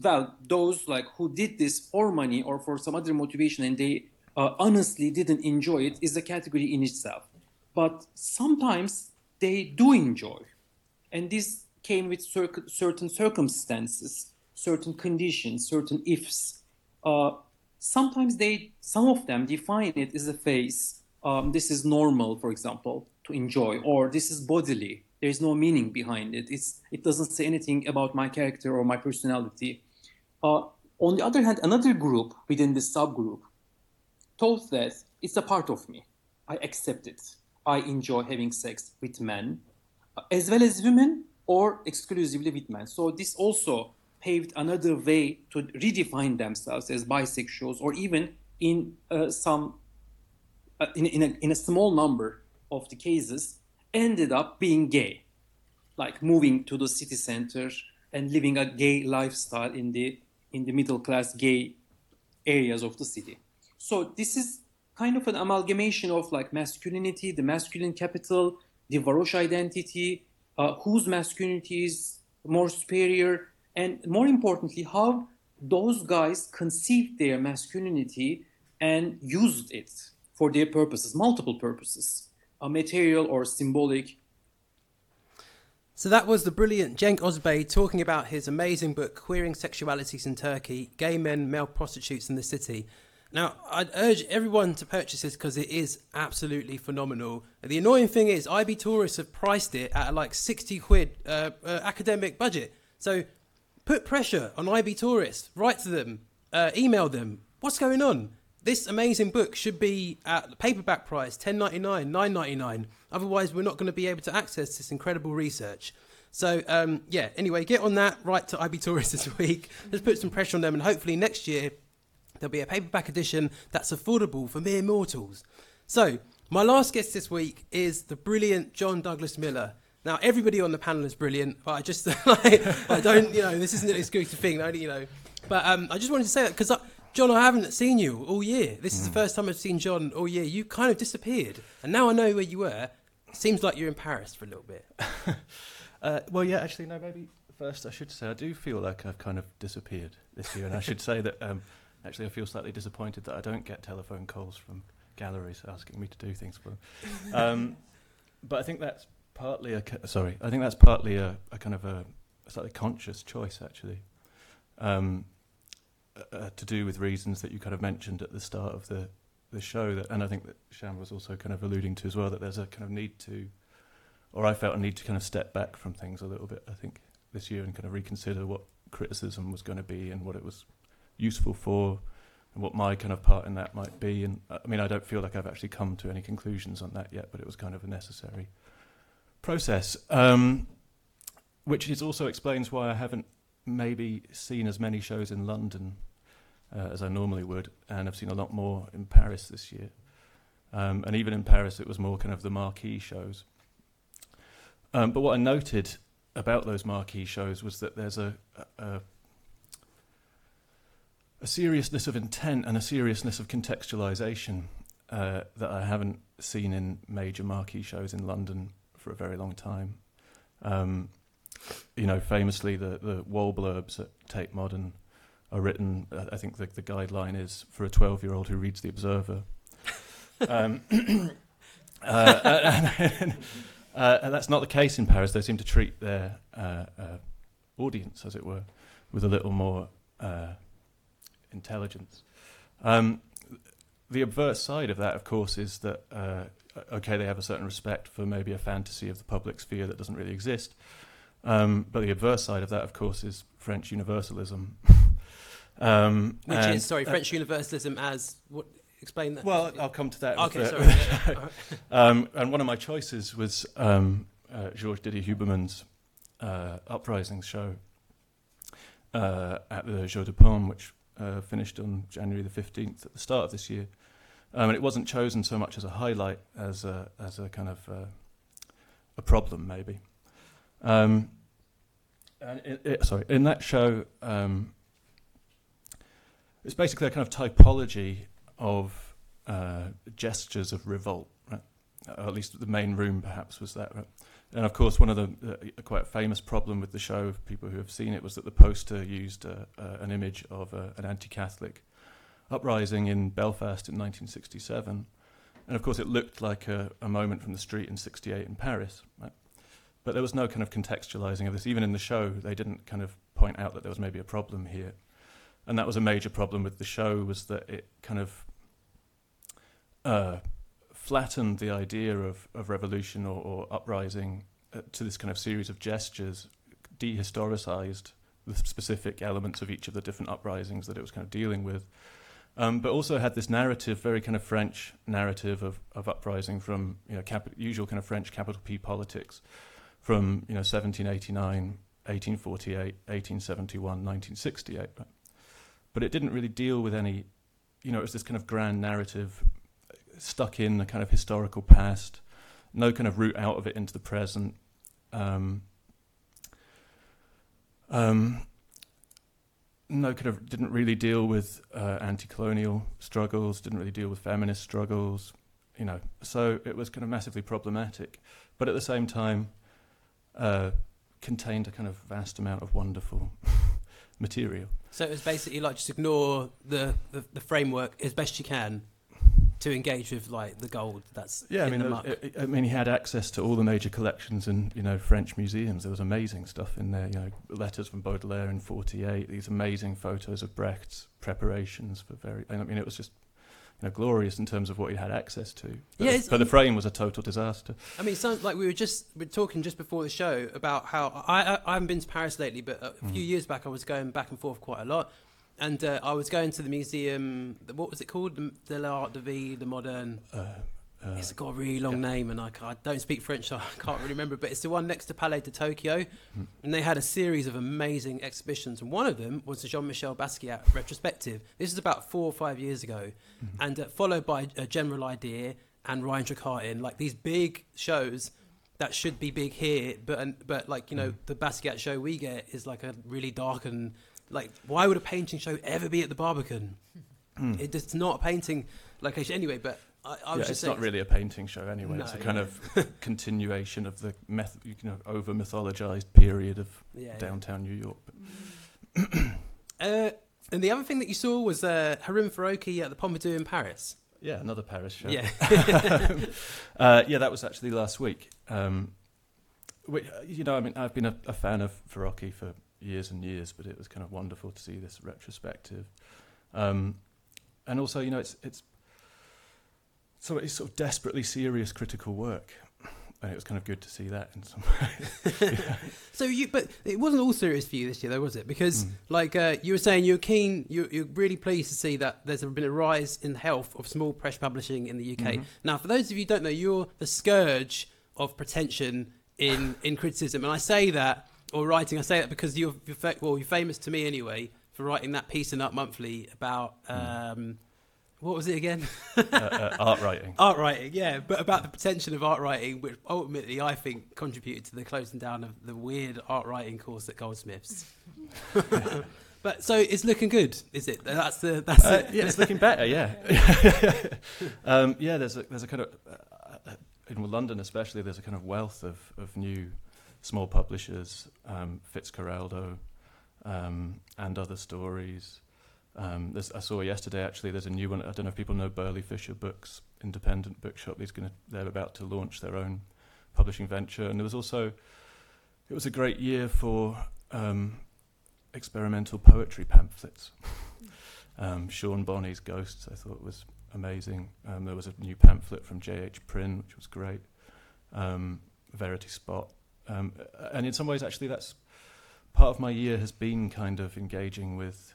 well, those like who did this for money or for some other motivation and they uh, honestly didn't enjoy it is a category in itself. But sometimes they do enjoy. And this came with cer- certain circumstances, certain conditions, certain ifs. Uh, sometimes they, some of them define it as a phase. Um, this is normal, for example, to enjoy, or this is bodily. There is no meaning behind it. It's, it doesn't say anything about my character or my personality. Uh, on the other hand, another group within this subgroup thought that it's a part of me. I accept it. I enjoy having sex with men, as well as women, or exclusively with men. So this also paved another way to redefine themselves as bisexuals, or even in uh, some, uh, in, in, a, in a small number of the cases, ended up being gay, like moving to the city center and living a gay lifestyle in the in the middle-class gay areas of the city. So this is kind of an amalgamation of like masculinity, the masculine capital, the Varosh identity, uh, whose masculinity is more superior, and more importantly, how those guys conceived their masculinity and used it for their purposes, multiple purposes, uh, material or symbolic. So that was the brilliant Cenk Özbey talking about his amazing book, Queering Sexualities in Turkey, Gay Men, Male Prostitutes in the City. Now, I'd urge everyone to purchase this because it is absolutely phenomenal. The annoying thing is I B Tourists have priced it at like sixty quid uh, uh, academic budget. So put pressure on I B Tourists, write to them, uh, email them. What's going on? This amazing book should be at the paperback price, ten ninety-nine, nine ninety-nine. Otherwise, we're not going to be able to access this incredible research. So, um, yeah, anyway, get on that, write to I B Tourists this week. Let's put some pressure on them, and hopefully next year there'll be a paperback edition that's affordable for mere mortals. So, my last guest this week is the brilliant John Douglas Miller. Now, everybody on the panel is brilliant, but I just, like, I don't, you know, this isn't an exclusive thing, only, you know. But um, I just wanted to say that because, John, I haven't seen you all year. This is the first time I've seen John all year. You kind of disappeared, and now I know where you were. Seems like you're in Paris for a little bit. uh, well, yeah, actually, no, maybe first I should say I do feel like I've kind of disappeared this year, and I should say that... Um, Actually, I feel slightly disappointed that I don't get telephone calls from galleries asking me to do things for them. Um, but I think that's partly a sorry. I think that's partly a, a kind of a, a slightly conscious choice, actually, um, uh, to do with reasons that you kind of mentioned at the start of the the show. That, and I think that Sham was also kind of alluding to as well, that there's a kind of need to, or I felt a need to kind of step back from things a little bit. I think this year and kind of reconsider what criticism was going to be and what it was useful for, and what my kind of part in that might be. And I mean, I don't feel like I've actually come to any conclusions on that yet, but it was kind of a necessary process, um, which is also explains why I haven't maybe seen as many shows in London uh, as I normally would, and I've seen a lot more in Paris this year. Um, and even in Paris, it was more kind of the marquee shows. Um, but what I noted about those marquee shows was that there's a, a a seriousness of intent and a seriousness of contextualisation uh, that I haven't seen in major marquee shows in London for a very long time. Um, you know, famously, the, the wall blurbs at Tate Modern are written, uh, I think the, the guideline is for a twelve-year-old who reads The Observer. um, uh, and, and, uh, and that's not the case in Paris. They seem to treat their uh, uh, audience, as it were, with a little more... Uh, intelligence. Um, the adverse side of that, of course, is that, uh, okay, they have a certain respect for maybe a fantasy of the public sphere that doesn't really exist, Um, but the adverse side of that, of course, is French universalism. um, Which and, is, sorry, French uh, universalism as, what, explain that. Well, I'll come to that. Okay, with, sorry. Uh, right. um, and one of my choices was um, uh, Georges Didier Huberman's uh, Uprising show uh, at the Jeu de Paume, which uh, finished on January the fifteenth at the start of this year. Um, and it wasn't chosen so much as a highlight as a, as a kind of uh, a problem, maybe. Um, and it, it, sorry, in that show, um, it's basically a kind of typology of uh, gestures of revolt, right? Or at least the main room, perhaps, was that. Right? And of course, one of the uh, quite famous problem with the show, people who have seen it, was that the poster used uh, uh, an image of uh, an anti-Catholic uprising in Belfast in nineteen sixty-seven, and of course it looked like a, a moment from the street in sixty-eight in Paris, right? But there was no kind of contextualizing of this. Even in the show, they didn't kind of point out that there was maybe a problem here, and that was a major problem with the show, was that it kind of uh, flattened the idea of, of revolution or, or uprising uh, to this kind of series of gestures, dehistoricized the specific elements of each of the different uprisings that it was kind of dealing with. Um, but also had this narrative, very kind of French narrative of, of uprising from, you know, capi- usual kind of French capital P politics from, you know, seventeen eighty-nine, eighteen forty-eight, eighteen seventy-one, nineteen sixty-eight. Right? But it didn't really deal with any, you know, it was this kind of grand narrative stuck in a kind of historical past, no kind of route out of it into the present. Um, um, No, kind of didn't really deal with uh, anti-colonial struggles, didn't really deal with feminist struggles, you know. So it was kind of massively problematic, but at the same time uh, contained a kind of vast amount of wonderful material. So it was basically like just ignore the, the, the framework as best you can to engage with like the gold that's yeah. I mean, in the muck. It, it, I mean, he had access to all the major collections in, you know, French museums. There was amazing stuff in there. You know, letters from Baudelaire in forty-eight. These amazing photos of Brecht's preparations for very. I mean, it was just, you know, glorious in terms of what he had access to. But, yeah, but the frame was a total disaster. I mean, it sounds like we were just we were talking just before the show about how I, I, I haven't been to Paris lately, but a mm. few years back I was going back and forth quite a lot. And uh, I was going to the museum, what was it called? The, the L'Art de Vie, the modern... Uh, uh, it's got a really long yeah. name, and I, I don't speak French, so I can't really remember, but it's the one next to Palais de Tokyo. Mm. And they had a series of amazing exhibitions, and one of them was the Jean-Michel Basquiat retrospective. This is about four or five years ago, mm-hmm. and uh, followed by uh, General Idea and Ryan Drakatin, like these big shows that should be big here, but, um, but like, you know, mm. the Basquiat show we get is like a really dark and... Like, why would a painting show ever be at the Barbican? Mm. It, it's not a painting location anyway, but I, I was yeah, just it's saying... It's not really a painting show anyway. No, it's a yeah. kind of continuation of the meth- you know, over-mythologized period of yeah, downtown yeah. New York. uh, and the other thing that you saw was uh, Harim Faroki at the Pompidou in Paris. Yeah, another Paris show. Yeah, uh, yeah that was actually last week. Um, which, you know, I mean, I've been a, a fan of Faroki for... years and years, but it was kind of wonderful to see this retrospective, um, and also, you know, it's it's so it's sort of desperately serious critical work, and it was kind of good to see that in some way. yeah. So you, but it wasn't all serious for you this year, though, was it? Because mm. like uh, you were saying, you're keen, you're, you're really pleased to see that there's been a rise in the health of small press publishing in the U K. Mm-hmm. Now, for those of you who don't know, you're the scourge of pretension in in criticism, and I say that. Or writing, I say that because you're, you're fa- well, you're famous to me anyway for writing that piece in Up Monthly about um, what was it again? uh, uh, art writing. Art writing, yeah, but about the potential of art writing, which ultimately I think contributed to the closing down of the weird art writing course at Goldsmiths. But so it's looking good, is it? That's the that's uh, it. Yeah, it's looking better, yeah. um, yeah, there's a, there's a kind of uh, in London especially, there's a kind of wealth of of new. Small publishers, um, Fitzcarraldo, um, and other stories. Um, this, I saw yesterday, actually, there's a new one. I don't know if people know Burley Fisher Books, independent bookshop. He's gonna, they're about to launch their own publishing venture. And there was also, it was a great year for um, experimental poetry pamphlets. um, Sean Bonney's Ghosts, I thought, was amazing. Um, there was a new pamphlet from J H Prynne, which was great. Um, Verity Spot. Um, and in some ways, actually, that's part of my year has been kind of engaging with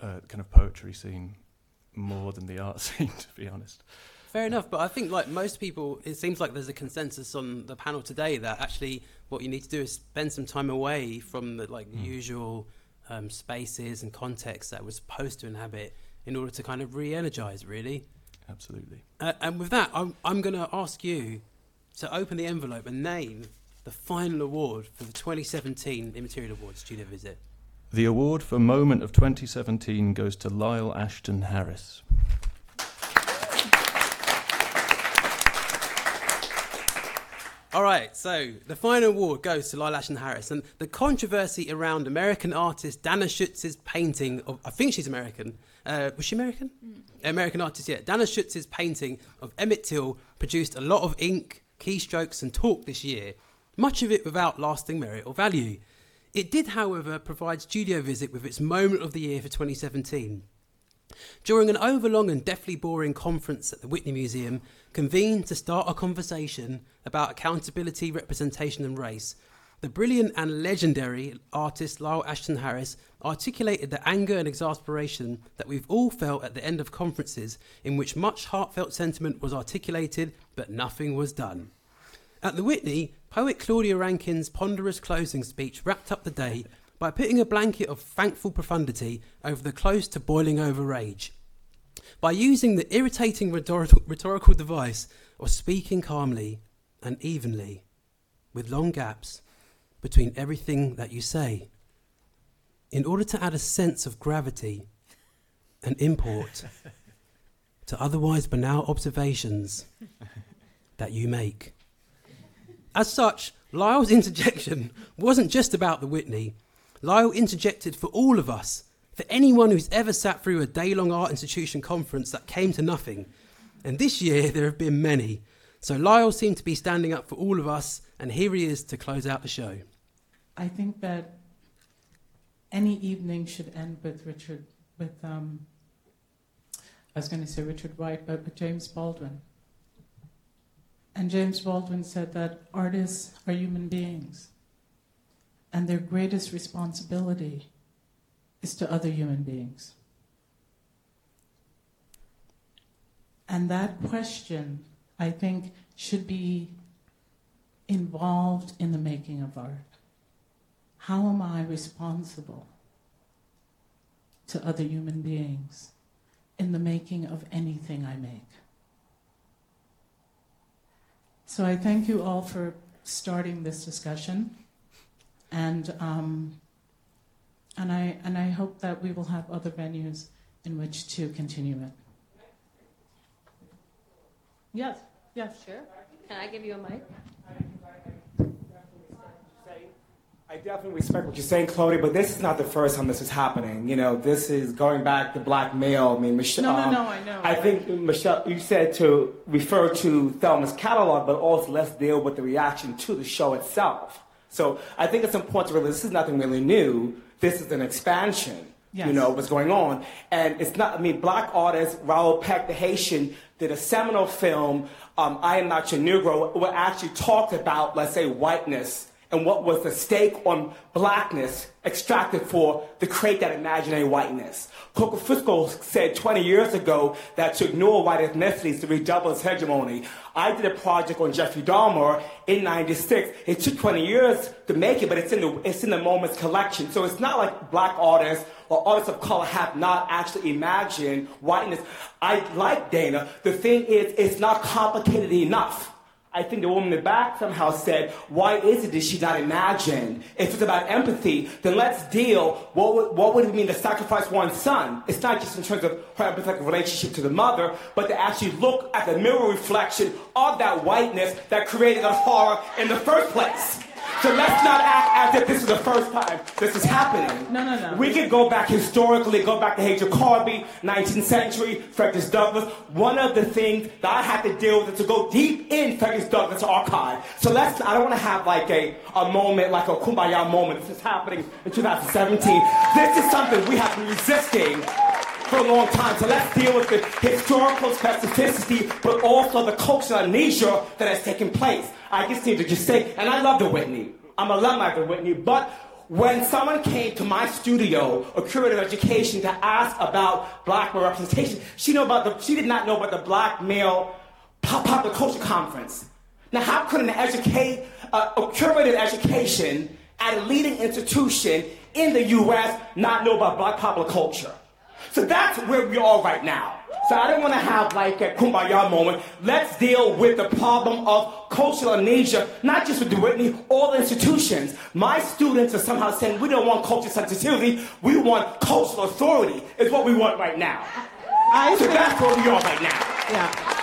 uh, kind of poetry scene more than the art scene, to be honest. Fair enough, but I think like most people, it seems like there's a consensus on the panel today that actually what you need to do is spend some time away from the like mm. usual um, spaces and contexts that we're supposed to inhabit in order to kind of re-energise, really. Absolutely. Uh, and with that, I'm, I'm going to ask you to open the envelope and name the final award for the twenty seventeen Immaterial Awards Studio Visit. The award for Moment of twenty seventeen goes to Lyle Ashton Harris. All right, so the final award goes to Lyle Ashton Harris, and the controversy around American artist Dana Schutz's painting of, I think she's American, uh, was she American? Mm. American artist, yeah. Dana Schutz's painting of Emmett Till produced a lot of ink, keystrokes and talk this year, much of it without lasting merit or value. It did, however, provide Studio Visit with its moment of the year for twenty seventeen. During an overlong and deathly boring conference at the Whitney Museum, convened to start a conversation about accountability, representation and race, the brilliant and legendary artist Lyle Ashton Harris articulated the anger and exasperation that we've all felt at the end of conferences in which much heartfelt sentiment was articulated but nothing was done. At the Whitney, poet Claudia Rankine's ponderous closing speech wrapped up the day by putting a blanket of thankful profundity over the close to boiling over rage. By using the irritating rhetorical, rhetorical device of speaking calmly and evenly, with long gaps between everything that you say, in order to add a sense of gravity and import to otherwise banal observations that you make. As such, Lyle's interjection wasn't just about the Whitney. Lyle interjected for all of us, for anyone who's ever sat through a day-long art institution conference that came to nothing. And this year, there have been many. So Lyle seemed to be standing up for all of us, and here he is to close out the show. I think that any evening should end with Richard, with, um, I was going to say Richard White, but with James Baldwin. And James Baldwin said that artists are human beings and their greatest responsibility is to other human beings. And that question, I think, should be involved in the making of art. How am I responsible to other human beings in the making of anything I make? So I thank you all for starting this discussion, and um, and I and I hope that we will have other venues in which to continue it. Yes, yes, sure. Can I give you a mic? I definitely respect what you're saying, Claudia, but this is not the first time this is happening. You know, this is going back to black male. I mean, Michelle. No, no, no, I know. I think, Michelle, you said to refer to Thelma's catalog, but also let's deal with the reaction to the show itself. So I think it's important to realize this is nothing really new. This is an expansion, yes. You know, what's going on. And it's not, I mean, black artist Raoul Peck, the Haitian, did a seminal film, um, I Am Not Your Negro, where actually talked about, let's say, whiteness and what was the stake on blackness extracted for to create that imaginary whiteness. Coco Fusco said twenty years ago that to ignore white ethnicities to redouble its hegemony. I did a project on Jeffrey Dahmer in ninety-six. It took twenty years to make it, but it's in the it's in the moment's collection. So it's not like black artists or artists of color have not actually imagined whiteness. I like Dana. The thing is, it's not complicated enough. I think the woman in the back somehow said, why is it that she not imagined? If it's about empathy, then let's deal, what would, what would it mean to sacrifice one's son? It's not just in terms of her empathetic relationship to the mother, but to actually look at the mirror reflection of that whiteness that created a horror in the first place. So let's not act as if this is the first time this is happening. No, no, no. We can go back historically, go back to Hazel Carby, nineteenth century, Frederick Douglass. One of the things that I had to deal with is to go deep in Frederick Douglass' archive. So let's, I don't want to have like a, a moment, like a kumbaya moment. This is happening in twenty seventeen. This is something we have been resisting for a long time. So let's deal with the historical specificity, but also the cultural nature that has taken place. I just need to just say, and I love the Whitney. I'm a alumni of the Whitney, but when someone came to my studio, a curator of education, to ask about black male representation, she know about the, she did not know about the Black Male Popular Culture Conference. Now, how could an educate, uh, a curator of education at a leading institution in the U S not know about black popular culture? So that's where we are right now. So I don't want to have like a kumbaya moment. Let's deal with the problem of cultural nature, not just with the Whitney, all institutions. My students are somehow saying we don't want culture sensitivity, we want cultural authority, is what we want right now. I so that's where we are right now. Yeah.